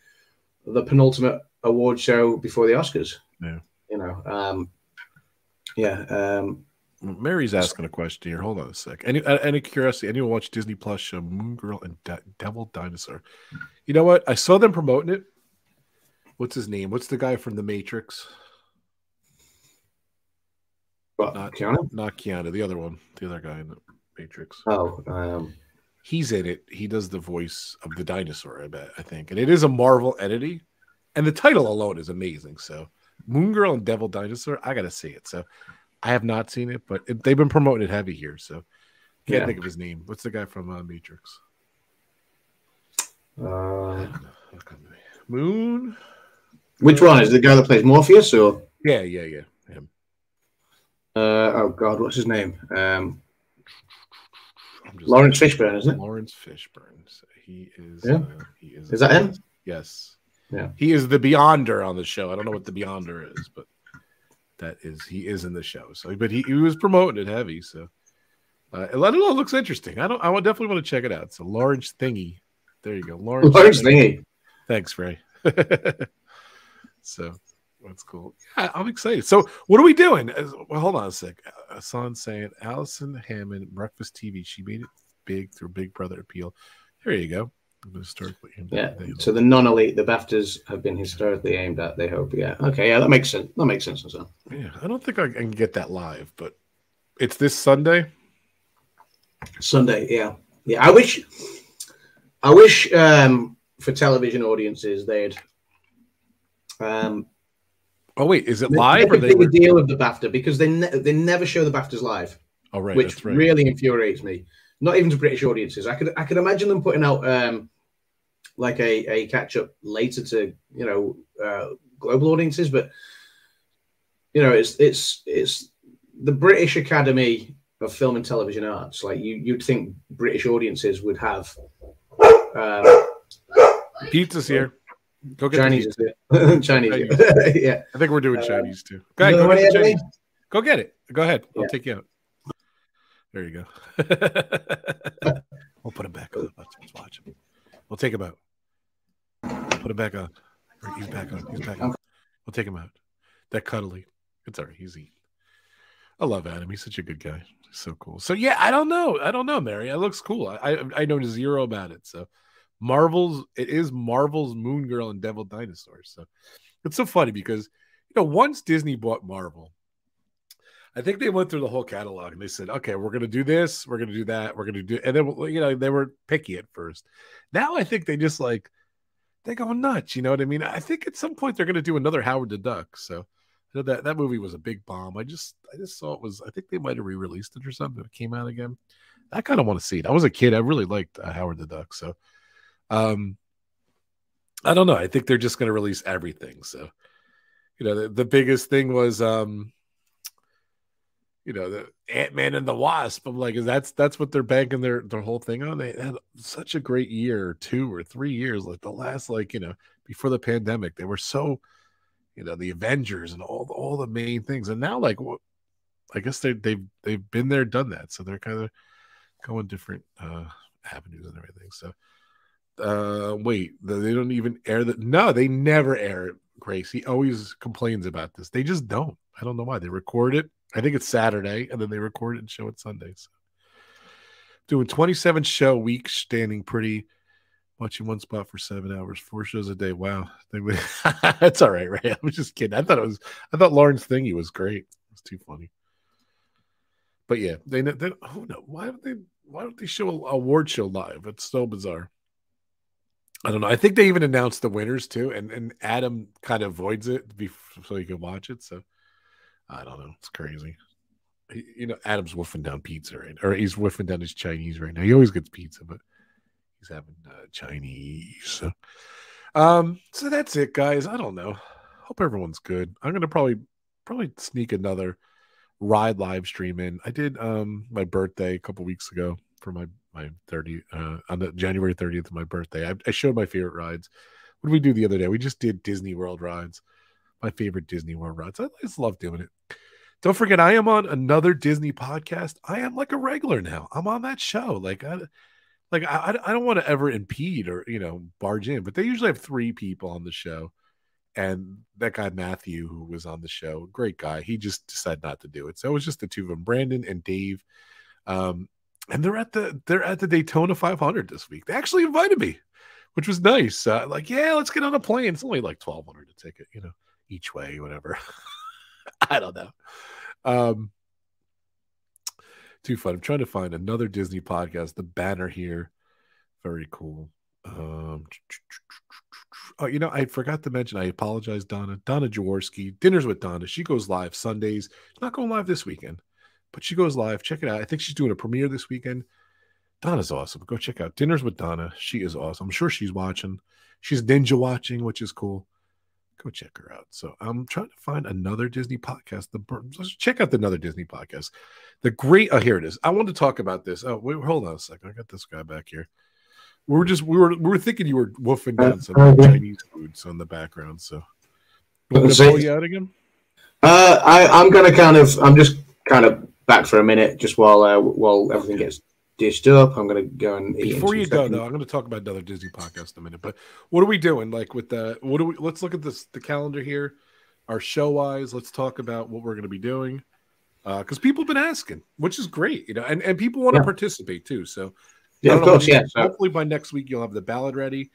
the penultimate award show before the Oscars. Yeah, you know, um, yeah. Um, Mary's asking a question here. Hold on a sec. Any, any curiosity? Anyone watch Disney Plus show Moon Girl and De Devil Dinosaur? You know what? I saw them promoting it. What's his name? What's the guy from The Matrix? What, not Keanu. Not Keanu. The other one. The other guy in The Matrix. Oh, um, he's in it. He does the voice of the dinosaur. I bet. I think, and it is a Marvel entity, and the title alone is amazing. So, Moon Girl and Devil Dinosaur. I gotta see it. So. I have not seen it, but it, they've been promoting it heavy here, so can't yeah. think of his name. What's the guy from uh, Matrix? Uh, Moon. Which one is the guy that plays Morpheus? Or yeah, yeah, yeah, him. Uh, oh God, what's his name? Um, I'm just Lawrence Fishburne, isn't it? Lawrence Fishburne. So he is. Yeah. Uh, he is. Is that him? Yes. Yeah. He is the Beyonder on the show. I don't know what the Beyonder is, but that is he is in the show. So, but he, he was promoting it heavy. So, uh, let it all looks interesting. I don't. I would definitely want to check it out. It's a large thingy. There you go, Lawrence. Large thingy. thingy. Thanks, Ray. So that's cool. Yeah, I'm excited. So what are we doing? Well, hold on a sec. Hassan's saying Alison Hammond, Breakfast T V. She made it big through Big Brother appeal. There you go. Historically aimed yeah. at. Yeah. So the non-elite, the BAFTAs have been historically aimed at. They hope. Yeah. Okay. Yeah, that makes sense. That makes sense. So. Yeah. I don't think I can get that live, but it's this Sunday. Sunday. Yeah. Yeah. I wish. I wish um, for television audiences they'd. Um, oh wait, is it live? Or they were... deal with the BAFTA because they ne they never show the BAFTAs live. Oh right, which that's right. really infuriates me. Not even to British audiences. I could I could imagine them putting out um, like a, a catch up later to you know uh, global audiences, but you know it's it's it's the British Academy of Film and Television Arts. Like you you'd think British audiences would have. Um, Pizza's here. Go get Chinese. Pizza. Chinese. Chinese. Yeah. I think we're doing Chinese too. Go, ahead, go, get Chinese. go get it. Go ahead. I'll yeah. take you out. There you go. We'll put him back on. Let's watch him. We'll take him out. Put him back on. He's back on. He's back on. We'll take him out. That cuddly. It's all right. He's eating. I love Adam. He's such a good guy. He's so cool. So yeah, I don't know. I don't know, Mary. It looks cool. I I know zero about it. So Marvel's it is Marvel's Moon Girl and Devil Dinosaur. So it's so funny because you know once Disney bought Marvel, I think they went through the whole catalog and they said, okay, we're gonna do this, we're gonna do that, we're gonna do, and then you know they were picky at first. Now I think they just like they go nuts. You know what I mean? I think at some point they're gonna do another Howard the Duck. So. That that movie was a big bomb. I just I just saw it was. I think they might have re-released it or something. It came out again. I kind of want to see it. I was a kid. I really liked uh, Howard the Duck. So, um, I don't know. I think they're just going to release everything. So, you know, the, the biggest thing was, um, you know, the Ant-Man and the Wasp. I'm like, is that's that's what they're banking their their whole thing on. They had such a great year, or two or three years. Like the last, like you know, before the pandemic, they were so. You know the Avengers and all all the main things, and now like, well, I guess they they've they've been there, done that, so they're kind of going different uh, avenues and everything. So, uh, wait, they don't even air that. No, they never air it. Grace, he always complains about this. They just don't. I don't know why. They record it. I think it's Saturday, and then they record it and show it Sunday. So, doing twenty-seven show weeks, standing pretty. Watching one spot for seven hours, four shows a day. Wow, that's all right, Ray. I was just kidding. I thought it was. I thought Lauren's thingy was great. It was too funny. But yeah, they. they oh no, why don't they? Why don't they show an award show live? It's so bizarre. I don't know. I think they even announced the winners too, and and Adam kind of avoids it before, so you can watch it. So I don't know. It's crazy. He, you know, Adam's whiffing down pizza right, now, or he's whiffing down his Chinese right now. He always gets pizza, but. He's having uh, Chinese. Um, so that's it, guys. I don't know. Hope everyone's good. I'm gonna probably probably sneak another ride live stream in. I did um my birthday a couple weeks ago for my my thirty uh on the January thirtieth of my birthday. I, I showed my favorite rides. What did we do the other day? We just did Disney World rides. My favorite Disney World rides. I just love doing it. Don't forget, I am on another Disney podcast. I am like a regular now. I'm on that show. Like I. Like, I, I don't want to ever impede or, you know, barge in, but they usually have three people on the show. And that guy, Matthew, who was on the show, great guy. He just decided not to do it. So it was just the two of them, Brandon and Dave. Um, and they're at the they're at the Daytona five hundred this week. They actually invited me, which was nice. Uh, like, yeah, let's get on a plane. It's only like twelve hundred a ticket, you know, each way, whatever. I don't know. Um Too fun. I'm trying to find another Disney podcast. The banner here, very cool. Um, oh, you know, I forgot to mention. I apologize, Donna. Donna Jaworski. Dinners with Donna. She goes live Sundays. She's not going live this weekend, but she goes live. Check it out. I think she's doing a premiere this weekend. Donna's awesome. Go check out Dinners with Donna. She is awesome. I'm sure she's watching. She's ninja watching, which is cool. go check her out. So I'm trying to find another Disney podcast. The let's check out another Disney podcast. The great, oh, here it is. I want to talk about this. Oh, wait, hold on a second. I got this guy back here. We were just, we were, we were thinking you were wolfing down some uh, Chinese foods on the background. So, you want to pull you out again? Uh, I, I'm going to kind of, I'm just kind of back for a minute just while, uh, while everything gets dished up. I'm going to go and eat. Before you go, though, I'm going to talk about another Disney podcast in a minute. But what are we doing? Like with the, what do we, let's look at this, the calendar here, our show wise. Let's talk about what we're going to be doing. Uh, because people have been asking, which is great, you know, and, and people want to yeah. participate too. So, yeah, of course, yeah. So hopefully by next week you'll have the ballot ready.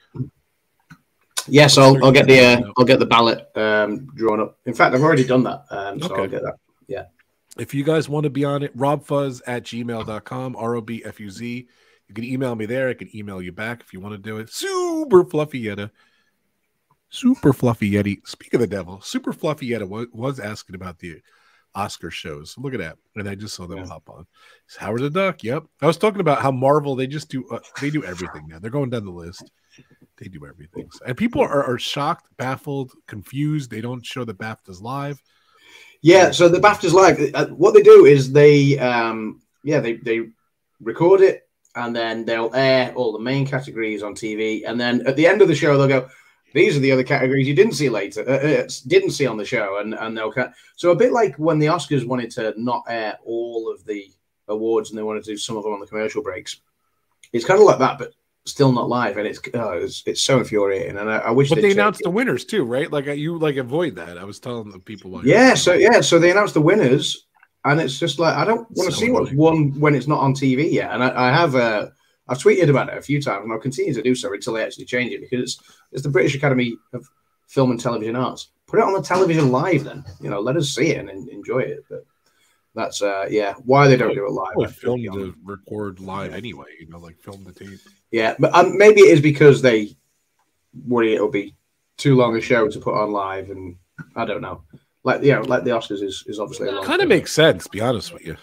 Yes, I'll, I'll get the uh, I'll get the ballot um, drawn up. In fact, I've already done that, um, so okay. I'll get that. Yeah. If you guys want to be on it, robfuzz at gmail dot com, R O B F U Z. You can email me there. I can email you back if you want to do it. Super Fluffy Yeti. Super Fluffy Yeti. Speak of the devil. Super Fluffy Yeti was, was asking about the Oscar shows. Look at that. And I just saw them yeah. hop on. It's Howard the Duck. Yep. I was talking about how Marvel, they just do uh, they do everything now. They're going down the list. They do everything. And people are, are shocked, baffled, confused. They don't show the BAFTAs live. Yeah, so the BAFTAs live, what they do is they um yeah, they, they record it and then they'll air all the main categories on T V, and then at the end of the show they'll go, these are the other categories you didn't see later, uh, didn't see on the show, and and they'll cut. So a bit like when the Oscars wanted to not air all of the awards and they wanted to do some of them on the commercial breaks. It's kind of like that, but still not live, and it's oh, it's, it's so infuriating. And I, I wish. But they announced it. The winners too, right? Like you like avoid that. I was telling the people. Yeah, so yeah, so they announced the winners, and it's just like I don't want to so see what's won when it's not on T V yet. And I, I have a. Uh, I've tweeted about it a few times, and I'll continue to do so until they actually change it, because it's, it's the British Academy of Film and Television Arts. Put it on the television live, then. You know, let us see it and, and enjoy it. But that's, uh, yeah, why they don't do it live. Well, film to record live anyway, you know, like film the tape. Yeah, but um, maybe it is because they worry it'll be too long a show to put on live, and I don't know. Like, you know, like the Oscars is, is obviously a long kind of makes sense, to be honest with you.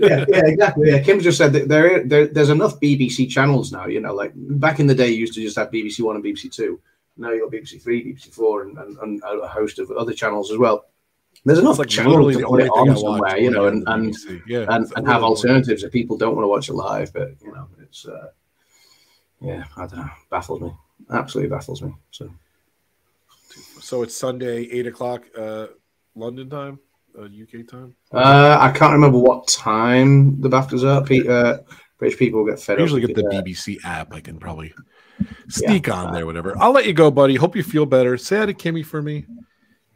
yeah, yeah, exactly. Yeah. Kim just said that there, there, there's enough B B C channels now, you know, like back in the day, you used to just have B B C One and B B C Two. Now you've got B B C Three, B B C Four, and, and, and a host of other channels as well. There's enough like channels to put it on somewhere, you know, and and, yeah, and, and have alternatives if people don't want to watch it live. But, you know, it's, uh, yeah, I don't know, baffles me. Absolutely baffles me. So, so it's Sunday, eight o'clock, uh, London time, uh, U K time. Uh, I can't remember what time the BAFTAs are. Pe- uh, British people get fed I usually up. Usually get the B B C app. I can probably sneak yeah, on there, whatever. I'll let you go, buddy. Hope you feel better. Say hi to Kimmy for me.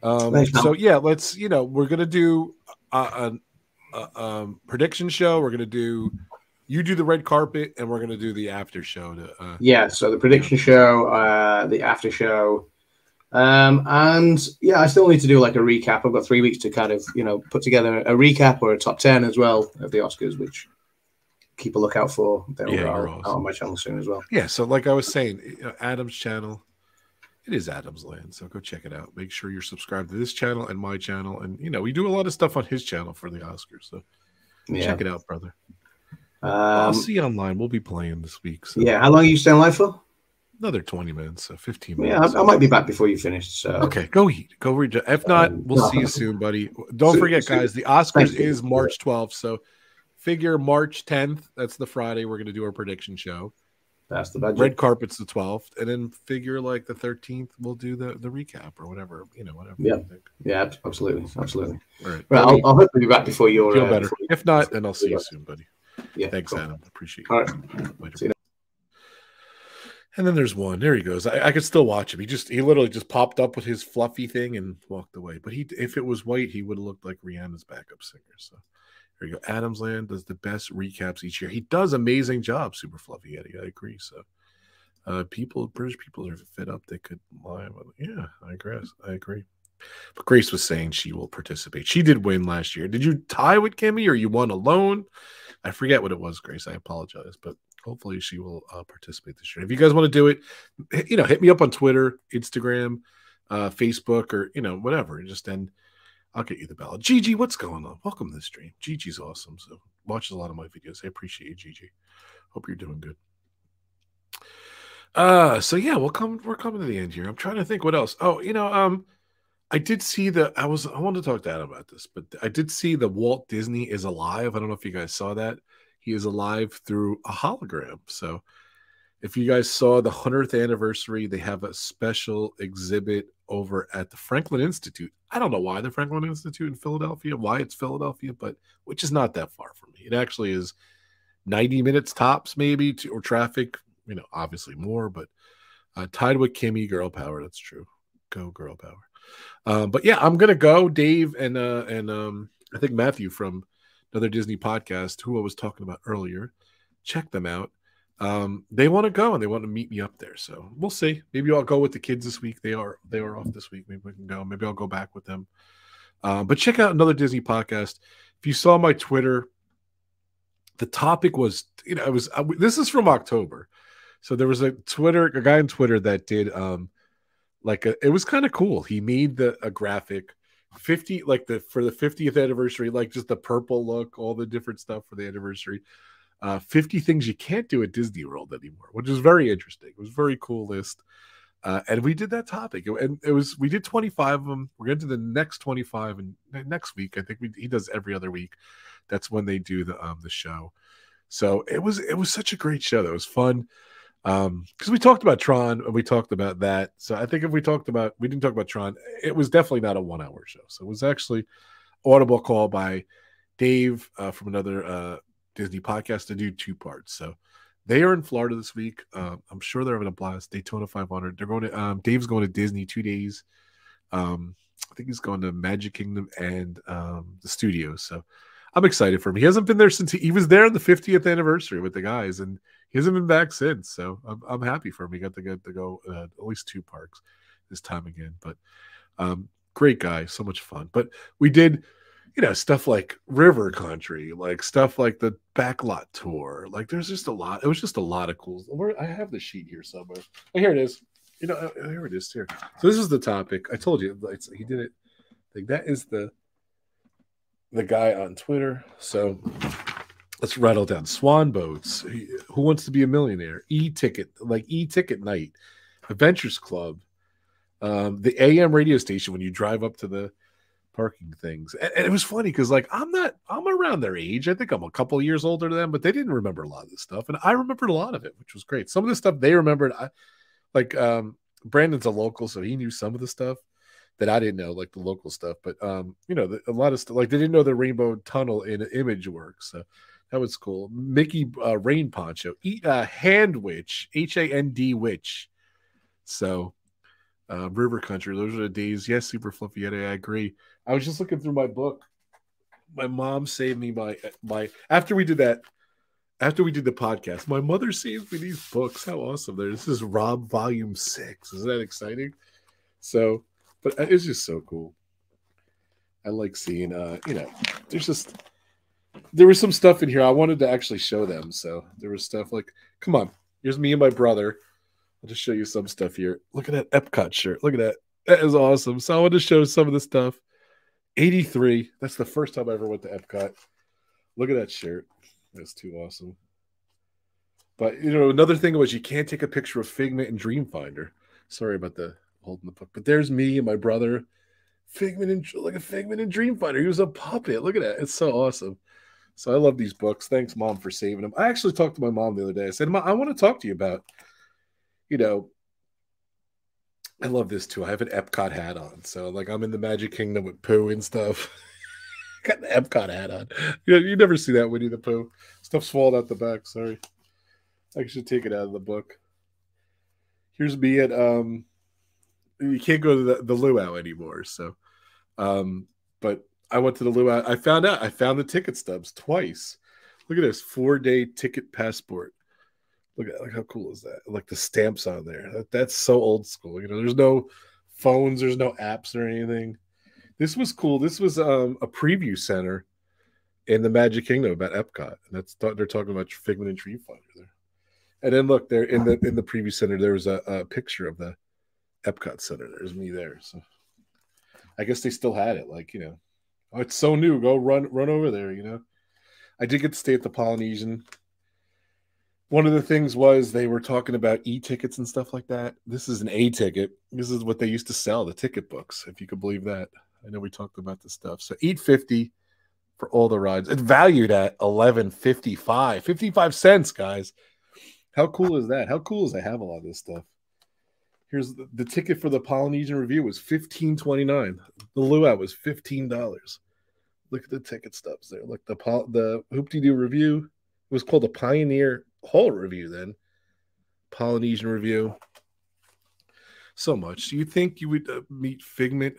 Um, Thanks, so yeah, let's. You know, we're gonna do a, a, a um, prediction show. We're gonna do. You do the red carpet, and we're gonna do the after show. To, uh, yeah. So the prediction yeah. show, uh, the after show. Um and yeah, I still need to do like a recap. I've got three weeks to kind of you know put together a recap or a top ten as well of the Oscars, which keep a lookout for. They'll yeah, are awesome. Out on my channel soon as well. Yeah, so like I was saying, Adam's channel, it is Adam's Land, so go check it out. Make sure you're subscribed to this channel and my channel, and you know we do a lot of stuff on his channel for the Oscars, so yeah. check it out, brother. Um, I'll see you online. We'll be playing this week. So. Yeah, how long are you staying live for? Another twenty minutes, so fifteen minutes. Yeah, I, so. I might be back before you finish. So. Okay, go eat. Go read. If not, we'll see you soon, buddy. Don't soon, forget, soon. guys, the Oscars is March twelfth. So figure March tenth. That's the Friday we're going to do our prediction show. That's the budget. Red carpet's the twelfth. And then figure like the thirteenth, we'll do the, the recap or whatever. You know, whatever. Yeah, yeah, absolutely. Absolutely. All right. Well, I'll, I'll hopefully be back before you're feel better. Uh, you... If not, then I'll see you soon, buddy. Yeah, thanks, cool. Adam. Appreciate it. All right. Later. See you. And then there's one. There he goes. I, I could still watch him. He just he literally just popped up with his fluffy thing and walked away. But he if it was white, he would have looked like Rihanna's backup singer. So there you go. Adam's Land does the best recaps each year. He does amazing job, Super Fluffy Yeti. I agree. So uh, people, British people are fed up. They could lie. But yeah, I agree. I agree. But Grace was saying she will participate. She did win last year. Did you tie with Kimmy or you won alone? I forget what it was, Grace. I apologize, but hopefully she will uh, participate this year. If you guys want to do it, you know, hit me up on Twitter, Instagram, uh, Facebook, or, you know, whatever. Just then I'll get you the ballot. Gigi, what's going on? Welcome to the stream. Gigi's awesome. So watches a lot of my videos. I appreciate you, Gigi. Hope you're doing good. Uh, so yeah, we'll come. We're coming to the end here. I'm trying to think what else. Oh, you know, um, I did see the. I was. I wanted to talk to Adam about this, but I did see the Walt Disney is alive. I don't know if you guys saw that. He is alive through a hologram. So, if you guys saw the one hundredth anniversary, they have a special exhibit over at the Franklin Institute. I don't know why the Franklin Institute in Philadelphia, why it's Philadelphia, but which is not that far from me. It actually is ninety minutes tops, maybe, to, or traffic. You know, obviously more, but uh, tied with Kimmy, girl power. That's true. Go girl power. Uh, but yeah, I'm gonna go, Dave, and uh, and um, I think Matthew from another Disney podcast, who I was talking about earlier. Check them out. Um, they want to go and they want to meet me up there. So we'll see. Maybe I'll go with the kids this week. They are they are off this week. Maybe we can go. Maybe I'll go back with them. Uh, but check out another Disney podcast. If you saw my Twitter, the topic was, you know, it was I, this is from October. So there was a Twitter, a guy on Twitter that did um, like a, it was kind of cool. He made the a graphic fifty like the for the fiftieth anniversary, like just the purple look, all the different stuff for the anniversary. Uh, fifty things you can't do at Disney World anymore, which is very interesting. It was a very cool list, uh, and we did that topic, and it was we did twenty-five of them. We're going to do the next twenty-five and next week. I think we, he does every other week. That's when they do the um the show. So it was it was such a great show. That was fun. Um, because we talked about Tron and we talked about that. So I think if we talked about we didn't talk about Tron, it was definitely not a one-hour show. So it was actually audible call by Dave uh, from another uh, Disney podcast to do two parts. So they are in Florida this week. Uh, I'm sure they're having a blast. Daytona five hundred. They're going to um, Dave's going to Disney two days. Um, I think he's going to Magic Kingdom and um, the studios. So I'm excited for him. He hasn't been there since he, he was there on the fiftieth anniversary with the guys, and he hasn't been back since. So I'm, I'm happy for him. He got to get to go uh, at least two parks this time again. But um, great guy, so much fun. But we did, you know, stuff like River Country, like stuff like the Backlot Tour. Like there's just a lot. It was just a lot of cool. Where, I have the sheet here somewhere. Oh, here it is. You know, here it is. Here. So this is the topic. I told you it's, he did it. Like that is the. The guy on Twitter. So let's rattle down Swan Boats. Who Wants to Be a Millionaire? E-ticket, like E-ticket night, Adventures Club, um, the A M radio station when you drive up to the parking things. And, and it was funny because, like, I'm not, I'm around their age. I think I'm a couple years older than them, but they didn't remember a lot of this stuff, and I remembered a lot of it, which was great. Some of the stuff they remembered, I, like um, Brandon's a local, so he knew some of the stuff that I didn't know, like the local stuff, but um, you know, the, a lot of stuff, like they didn't know the rainbow tunnel in Image works. So that was cool. Mickey uh, rain poncho, eat a uh, hand witch, H A N D witch. So uh, River Country, those are the days. Yes, super fluffy. I agree. I was just looking through my book. My mom saved me my my after we did that. After we did the podcast, my mother saved me these books. How awesome! There, this is Rob Volume Six. Isn't that exciting? So. But it's just so cool. I like seeing, uh, you know, there's just, there was some stuff in here. I wanted to actually show them. So there was stuff like, come on, here's me and my brother. I'll just show you some stuff here. Look at that Epcot shirt. Look at that. That is awesome. So I wanted to show some of the stuff. eighty-three. That's the first time I ever went to Epcot. Look at that shirt. That's too awesome. But, you know, another thing was you can't take a picture of Figment and Dreamfinder. Sorry about the. Holding the book, but there's me and my brother, Figment and like a Figment and Dreamfinder. He was a puppet. Look at that, it's so awesome. So I love these books. Thanks, Mom, for saving them. I actually talked to my mom the other day. I said, "Mom, I want to talk to you about, you know, I love this too. I have an Epcot hat on, so like I'm in the Magic Kingdom with Pooh and stuff. Got an Epcot hat on. You know, you never see that Winnie the Pooh stuff swallowed out the back. Sorry, I should take it out of the book. Here's me at um." You can't go to the, the luau anymore. So, um, but I went to the luau. I found out. I found the ticket stubs twice. Look at this four-day ticket passport. Look at like how cool is that? Like the stamps on there. That, that's so old school. You know, there's no phones. There's no apps or anything. This was cool. This was um, a preview center in the Magic Kingdom about Epcot, and that's they're talking about Figment and Dreamfinder there. And then look there in the in the preview center. There was a, a picture of the Epcot Center. There's me there. So I guess they still had it. Like, you know, oh, it's so new. Go run, run over there. You know, I did get to stay at the Polynesian. One of the things was they were talking about e-tickets and stuff like that. This is an A-ticket. This is what they used to sell, the ticket books, if you could believe that. I know we talked about this stuff. So eight fifty for all the rides. It's valued at eleven fifty-five. fifty-five cents, guys. How cool is that? How cool is I have a lot of this stuff? Here's the, the ticket for the Polynesian Review was fifteen twenty-nine. The luau was fifteen dollars. Look at the ticket stubs there. Look, the, the Hoop-Dee-Doo Review, it was called the Pioneer Whole Review then. Polynesian Review. So much. Do you think you would uh, meet Figment?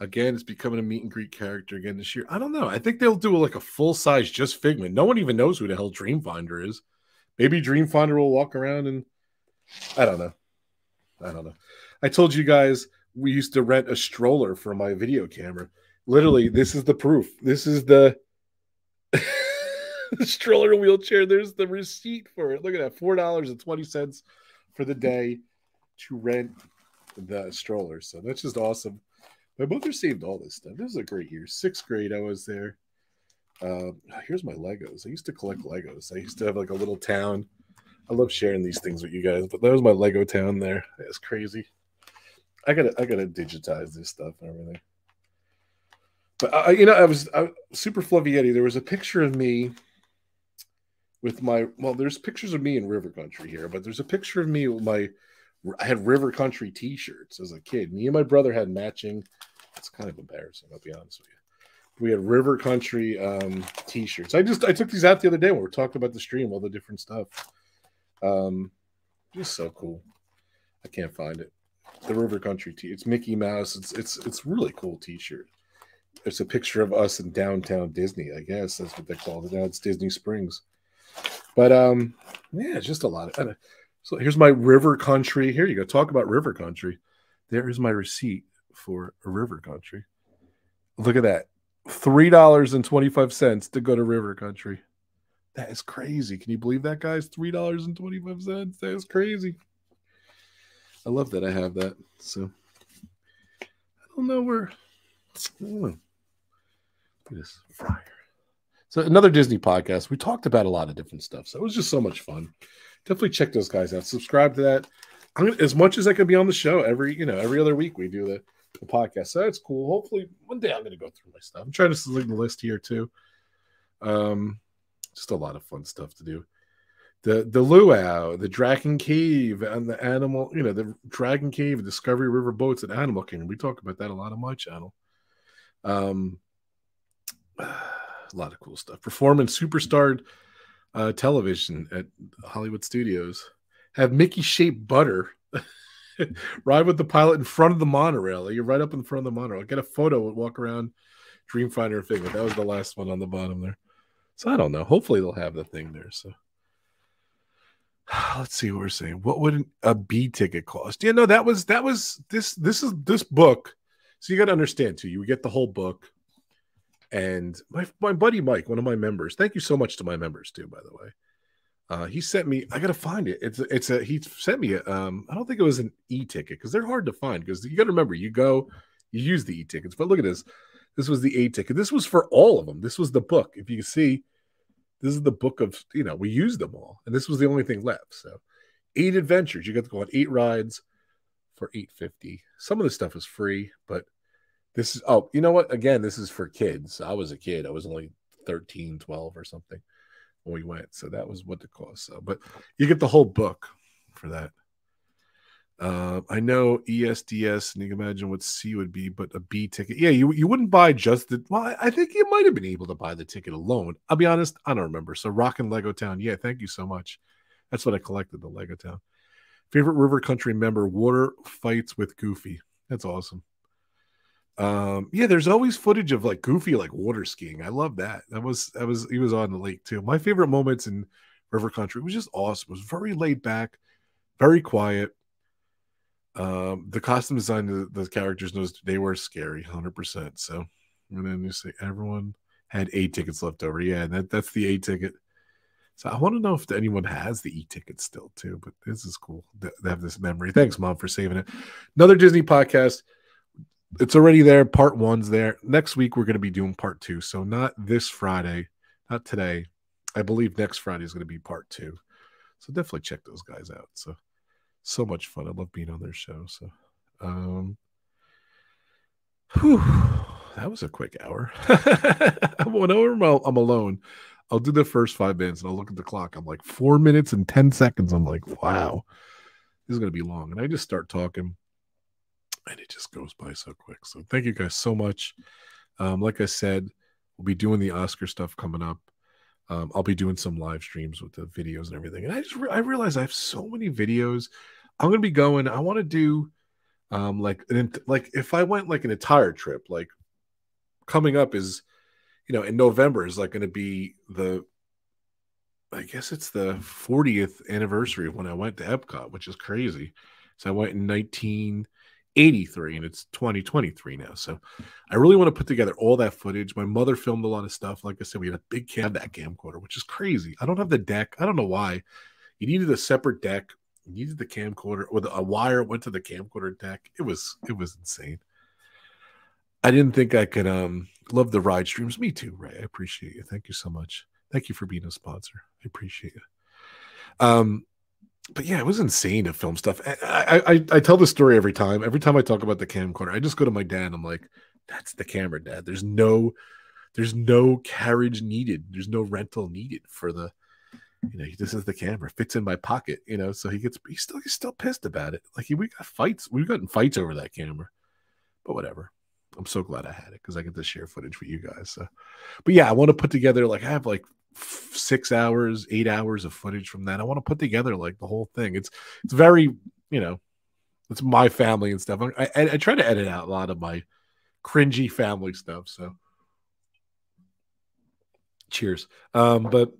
Again, it's becoming a meet and greet character again this year. I don't know. I think they'll do like a full size just Figment. No one even knows who the hell Dreamfinder is. Maybe Dreamfinder will walk around and I don't know. I don't know. I told you guys we used to rent a stroller for my video camera. Literally, this is the proof. This is the the stroller wheelchair. There's the receipt for it. Look at that. four dollars and twenty cents for the day to rent the stroller. So that's just awesome. My mother saved all this stuff. This is a great year. Sixth grade, I was there. Um, here's my Legos. I used to collect Legos. I used to have like a little town. I love sharing these things with you guys, but that was my Lego town there. It's crazy. I gotta, I gotta digitize this stuff and everything. But I, you know, I was I, super Fluffy Yeti. There was a picture of me with my, well, there's pictures of me in River Country here, but there's a picture of me with my, I had River Country t-shirts as a kid. Me and my brother had matching. It's kind of embarrassing, I'll be honest with you. We had River Country um, t-shirts. I just, I took these out the other day when we were talking about the stream, all the different stuff. Um, just so cool. I can't find it. The River Country t. It's Mickey Mouse. It's, it's, it's really cool t-shirt. It's a picture of us in downtown Disney, I guess. That's what they call it. Now it's Disney Springs. But, um, yeah, it's just a lot of... So here's my River Country. Here you go. Talk about River Country. There is my receipt for River Country. Look at that. three dollars and twenty-five cents to go to River Country. That is crazy. Can you believe that, guys? three dollars and twenty-five cents. That is crazy. I love that I have that. So I don't know where... Look at this fryer. So another Disney podcast. We talked about a lot of different stuff. So it was just so much fun. Definitely check those guys out. Subscribe to that. I'm gonna, as much as I could be on the show every, you know, every other week we do the, the podcast. So that's cool. Hopefully one day I'm going to go through my stuff. I'm trying to select the list here too. Um, just a lot of fun stuff to do. The the luau, the Dragon Cave, and the animal, you know, the Dragon Cave, Discovery River boats, and Animal Kingdom. We talk about that a lot on my channel. Um, a lot of cool stuff. Performing superstar uh, television at Hollywood Studios. Have Mickey-shaped butter. Ride with the pilot in front of the monorail. You're right up in front of the monorail. Get a photo and walk around Dreamfinder and Figment. That was the last one on the bottom there. So I don't know. Hopefully they'll have the thing there. So let's see what we're saying. What would a B ticket cost? Yeah, no, that was that was this this is this book. So you got to understand, too, you get the whole book. And my, my buddy Mike, one of my members, thank you so much to my members, too, by the way. Uh, he sent me, I got to find it. It's a, it's a, he sent me, a, um, I don't think it was an e-ticket because they're hard to find because you got to remember, you go, you use the e-tickets. But look at this. This was the A-ticket. This was for all of them. This was the book. If you can see, this is the book of, you know, we used them all. And this was the only thing left. So eight adventures. You got to go on eight rides. For eight fifty. Some of the stuff is free, but this is, oh, you know what? Again, this is for kids. I was a kid. I was only thirteen, twelve or something when we went. So that was what the cost. So, but you get the whole book for that. Uh, I know E S D S, and you can imagine what C would be, but a B ticket. Yeah, you, you wouldn't buy just the, well, I think you might have been able to buy the ticket alone. I'll be honest, I don't remember. So Rockin' Lego Town. Yeah, thank you so much. That's what I collected, the Lego Town. Favorite River Country member, water fights with Goofy. That's awesome. Um, yeah, there's always footage of like Goofy like water skiing. I love that. That was that was he was on the lake too. My favorite moments in River Country was just awesome. It was very laid back, very quiet. Um, the costume design of the characters, knows they were scary, one hundred percent. So, and then you say everyone had eight tickets left over. Yeah, and that, that's the eight ticket. So I want to know if anyone has the e-ticket still, too. But this is cool to have this memory. Thanks, Mom, for saving it. Another Disney podcast. It's already there. Part one's there. Next week, we're going to be doing part two. So not this Friday, not today. I believe next Friday is going to be part two. So definitely check those guys out. So, so much fun. I love being on their show. So, um, whew, that was a quick hour. Whenever I'm, I'm alone, I'll do the first five minutes and I'll look at the clock. I'm like four minutes and ten seconds. I'm like, wow, this is going to be long. And I just start talking and it just goes by so quick. So thank you guys so much. Um, like I said, we'll be doing the Oscar stuff coming up. Um, I'll be doing some live streams with the videos and everything. And I just, re- I realize I have so many videos. I'm going to be going, I want to do um, like, an, like if I went like an entire trip, like coming up is, you know, in November is like going to be the, I guess it's the fortieth anniversary of when I went to Epcot, which is crazy. So I went in nineteen eighty-three and it's twenty twenty-three now. So I really want to put together all that footage. My mother filmed a lot of stuff. Like I said, we had a big cam that camcorder, which is crazy. I don't have the deck. I don't know why. You needed a separate deck. You needed the camcorder or the, a wire went to the camcorder deck. It was, it was insane. I didn't think I could um love the ride streams. Me too, Ray. I appreciate you. Thank you so much. Thank you for being a sponsor. I appreciate it. Um, But yeah, it was insane to film stuff. I, I I tell this story every time. Every time I talk about the camcorder, I just go to my dad and I'm like, that's the camera, Dad. There's no there's no carriage needed. There's no rental needed for the, you know, this is the camera. Fits in my pocket, you know. So he gets he's still he's still pissed about it. Like he, we got fights. We've gotten fights over that camera. But whatever. I'm so glad I had it because I get to share footage with you guys. So, but yeah, I want to put together like I have like six hours, eight hours of footage from that. I want to put together like the whole thing. It's it's very, you know, it's my family and stuff. I, I, I try to edit out a lot of my cringy family stuff. So, cheers. Um, but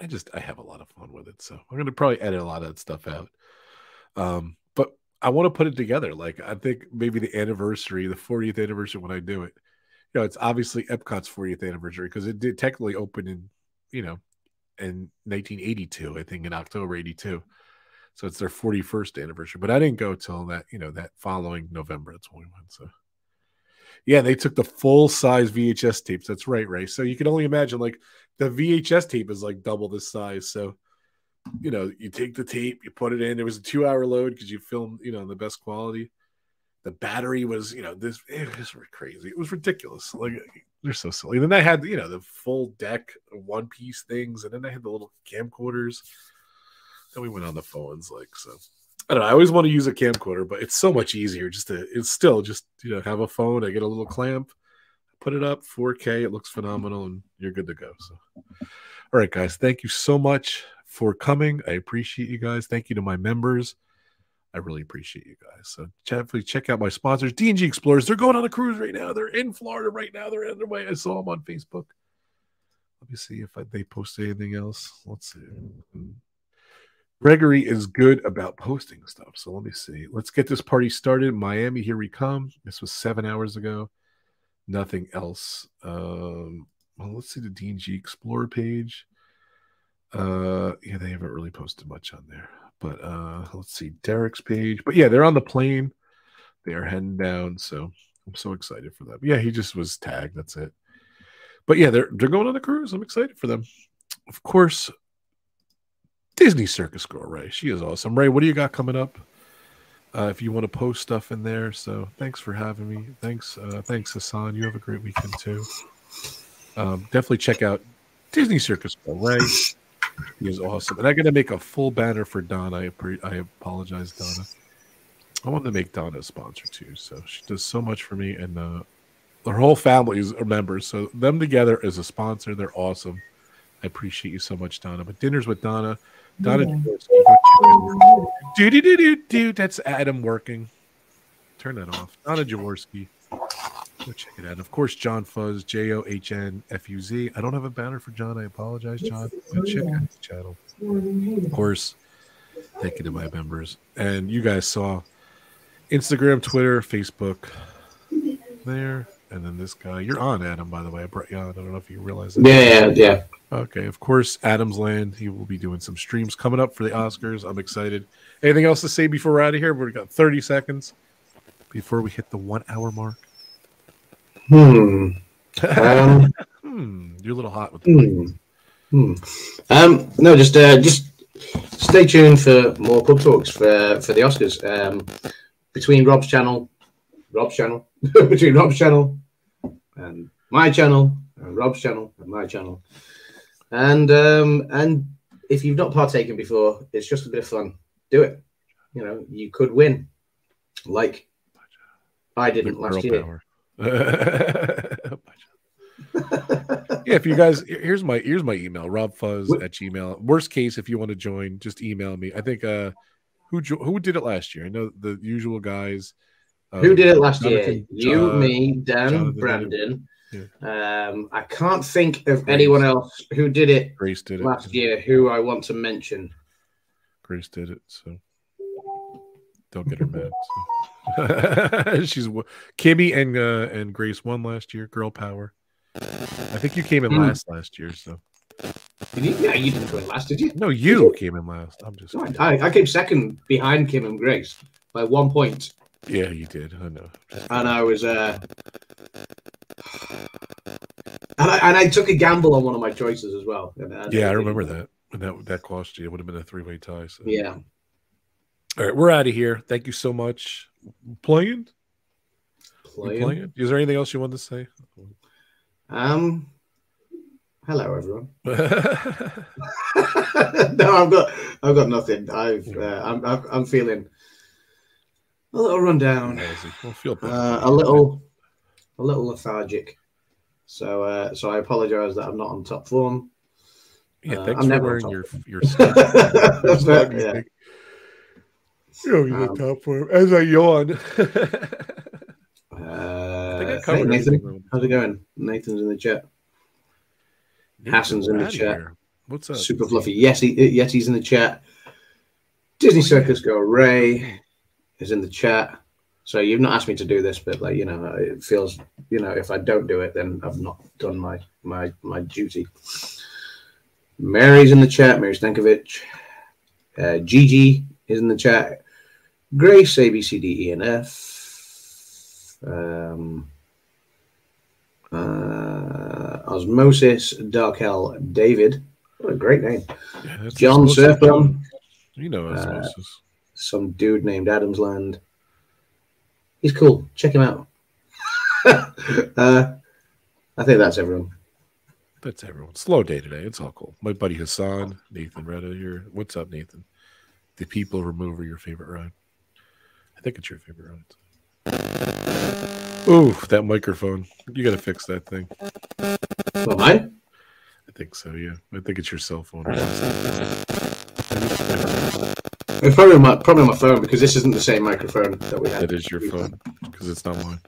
I just I have a lot of fun with it. So I'm gonna probably edit a lot of that stuff out. Um, but I want to put it together. Like I think maybe the anniversary, the fortieth anniversary when I do it. You know, it's obviously Epcot's fortieth anniversary because it did technically open in, you know, in nineteen eighty-two, I think in October eighty-two. So it's their forty-first anniversary. But I didn't go till that, you know, that following November. That's when we went. So yeah, they took the full size V H S tapes. That's right, Ray. So you can only imagine like the V H S tape is like double this size. So, you know, you take the tape, you put it in. It was a two hour load because you filmed, you know, the best quality. The battery was, you know, this it was crazy. It was ridiculous. Like they're so silly. And then I had, you know, the full deck one piece things, and then I had the little camcorders. Then we went on the phones, like so. I don't know. I always want to use a camcorder, but it's so much easier. Just to, it's still just you know have a phone. I get a little clamp, put it up four K. It looks phenomenal, and you're good to go. So, all right, guys, thank you so much for coming. I appreciate you guys. Thank you to my members. I really appreciate you guys. So definitely check out my sponsors, D N G Explorers. They're going on a cruise right now. They're in Florida right now. They're on their way. I saw them on Facebook. Let me see if I, they post anything else. Let's see. Gregory is good about posting stuff. So let me see. Let's get this party started. Miami, here we come. This was seven hours ago. Nothing else. Um, well, let's see the D N G Explorer page. Uh, yeah, they haven't really posted much on there. But uh, let's see, Derek's page. But yeah, they're on the plane. They are heading down. So I'm so excited for that. But yeah, he just was tagged. That's it. But yeah, they're they're going on the cruise. I'm excited for them. Of course, Disney Circus Girl, Ray. She is awesome. Ray, what do you got coming up? Uh, if you want to post stuff in there. So thanks for having me. Thanks, uh, thanks, Hassan. You have a great weekend too. Um, definitely check out Disney Circus Girl, Ray. He is awesome. And I'm going to make a full banner for Donna. I, pre- I apologize, Donna. I want to make Donna a sponsor, too. So she does so much for me. And uh, her whole family is members. So them together as a sponsor, they're awesome. I appreciate you so much, Donna. But Dinners with Donna. Donna Jaworski. Do, do, do, do, do. That's Adam working. Turn that off. Donna Jaworski. Go check it out. And of course, John Fuzz, J O H N F U Z. I don't have a banner for John. I apologize, John. But check out the channel. Of course, thank you to my members. And you guys saw Instagram, Twitter, Facebook there. And then this guy, you're on, Adam, by the way. I brought you on. I don't know if you realize that. Yeah, yeah, yeah. Okay. Of course, Adam's Land. He will be doing some streams coming up for the Oscars. I'm excited. Anything else to say before we're out of here? We've got thirty seconds before we hit the one hour mark. Hmm. Um, hmm. You're a little hot with the hmm. Hmm. Um, no, just uh, just stay tuned for more pub talks for for the Oscars. Um, between Rob's channel, Rob's channel, between Rob's channel and my channel, and Rob's channel and my channel, and um, and if you've not partaken before, it's just a bit of fun. Do it. You know, you could win, like I didn't last year. Yeah, if you guys, here's my here's my email, robfuzz at gmail. Worst case, if you want to join, just email me. I think uh who who did it last year? I know the usual guys. Um, who did it last Jonathan, year? You, John, me, Dan, Jonathan, Brandon. Yeah. Um, I can't think of Grace. anyone else who did it, Grace did it last year who I want to mention. Grace did it, so don't get her mad. So. She's Kimmy and uh, and Grace won last year. Girl power. I think you came in mm. last last year, so. Did you? Yeah, you didn't go in last, did you? No, you, you? came in last. I'm just. No, I, I came second behind Kim and Grace by one point. Yeah, you did. I know. And I was, uh, and I and I took a gamble on one of my choices as well. And, uh, yeah, I remember that. And that that cost you. It would have been a three way tie. So. Yeah. All right, we're out of here. Thank you so much. Playing. Playing. Playing? Is there anything else you wanted to say? Um, hello everyone. No, I've got, I've got nothing. I've, uh, I'm, I'm feeling a little run down, uh, a little, a little lethargic. So, uh, so I apologize that I'm not on top form. Yeah, thanks uh, I'm for never wearing your your stuff. That's not, yeah. You're on um, top form. As I yawn. Uh, I I hey, Nathan, how's it going? Nathan's in the chat. Nathan, Hassan's in the chat. Here. What's up? Super Fluffy. Yes, he, Yeti's in the chat. Disney Circus Girl Ray is in the chat. So you've not asked me to do this, but like you know, it feels you know if I don't do it, then I've not done my my my duty. Mary's in the chat. Mary Stankovic. Uh, Gigi is in the chat. Grace A B C D E N F. Um, uh, Osmosis Dark Hell David, what a great name! Yeah, John Surfbone, you know, Osmosis. Uh, some dude named Adam's Land. He's cool. Check him out. uh, I think that's everyone. That's everyone. Slow day today. It's all cool. My buddy Hassan, Nathan Retta here. What's up, Nathan? The people remover, your favorite ride. I think it's your favorite ride. Ooh, that microphone. You got to fix that thing. Well, mine? I think so, yeah. I think it's your cell phone. It's probably my, probably my phone because this isn't the same microphone that we had. It is your phone because it's not mine.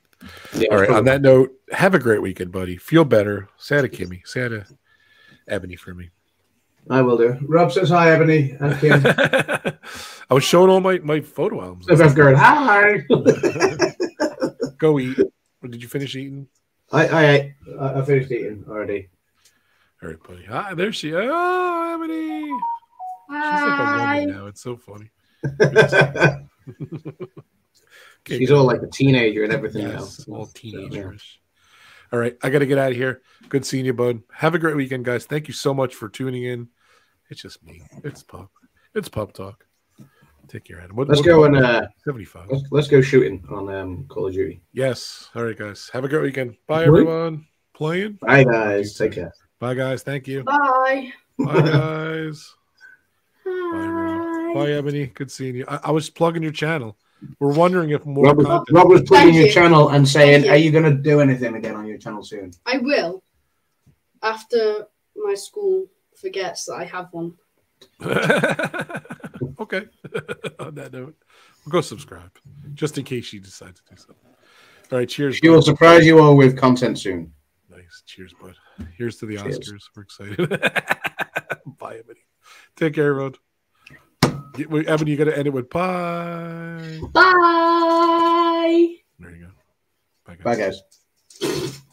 Yeah, all right, on that note, have a great weekend, buddy. Feel better. Santa Kimmy. Santa Ebony for me. I will do. Rob says hi, Ebony. And Kim. I was showing all my, my photo albums. If I'm going, hi. Go eat. Or did you finish eating? I, I I I finished eating already. All right, buddy. Hi, there she is. Oh, Ebony. Hi. She's like a woman now. It's so funny. Okay, she's all like a teenager and everything yes, else. All teenagerish. All right, I got to get out of here. Good seeing you, bud. Have a great weekend, guys. Thank you so much for tuning in. It's just me. It's Pop. It's Pop Talk. Take care, Adam. What, let's what, go on uh, seventy-five. Let's, let's go shooting on um, Call of Duty. Yes. All right, guys. Have a great weekend. Bye, everyone. Playing. Bye, guys. Take care. Bye, guys. Thank you. Bye. Bye, guys. Bye. Bye, Ebony. Good seeing you. I, I was plugging your channel. We're wondering if more. Rob was, Rob was plugging your channel and saying, "Are you going to do anything again on your channel soon?" I will, after my school forgets that I have one. Okay. On that note, we'll go subscribe just in case you decide to do something. All right, cheers. She will surprise you all with content soon. Nice. Cheers, bud. Here's to the cheers. Oscars. We're excited. Bye, everybody. Take care, everyone. Evan, you got to end it with bye. Bye. There you go. Bye, guys. Bye, guys.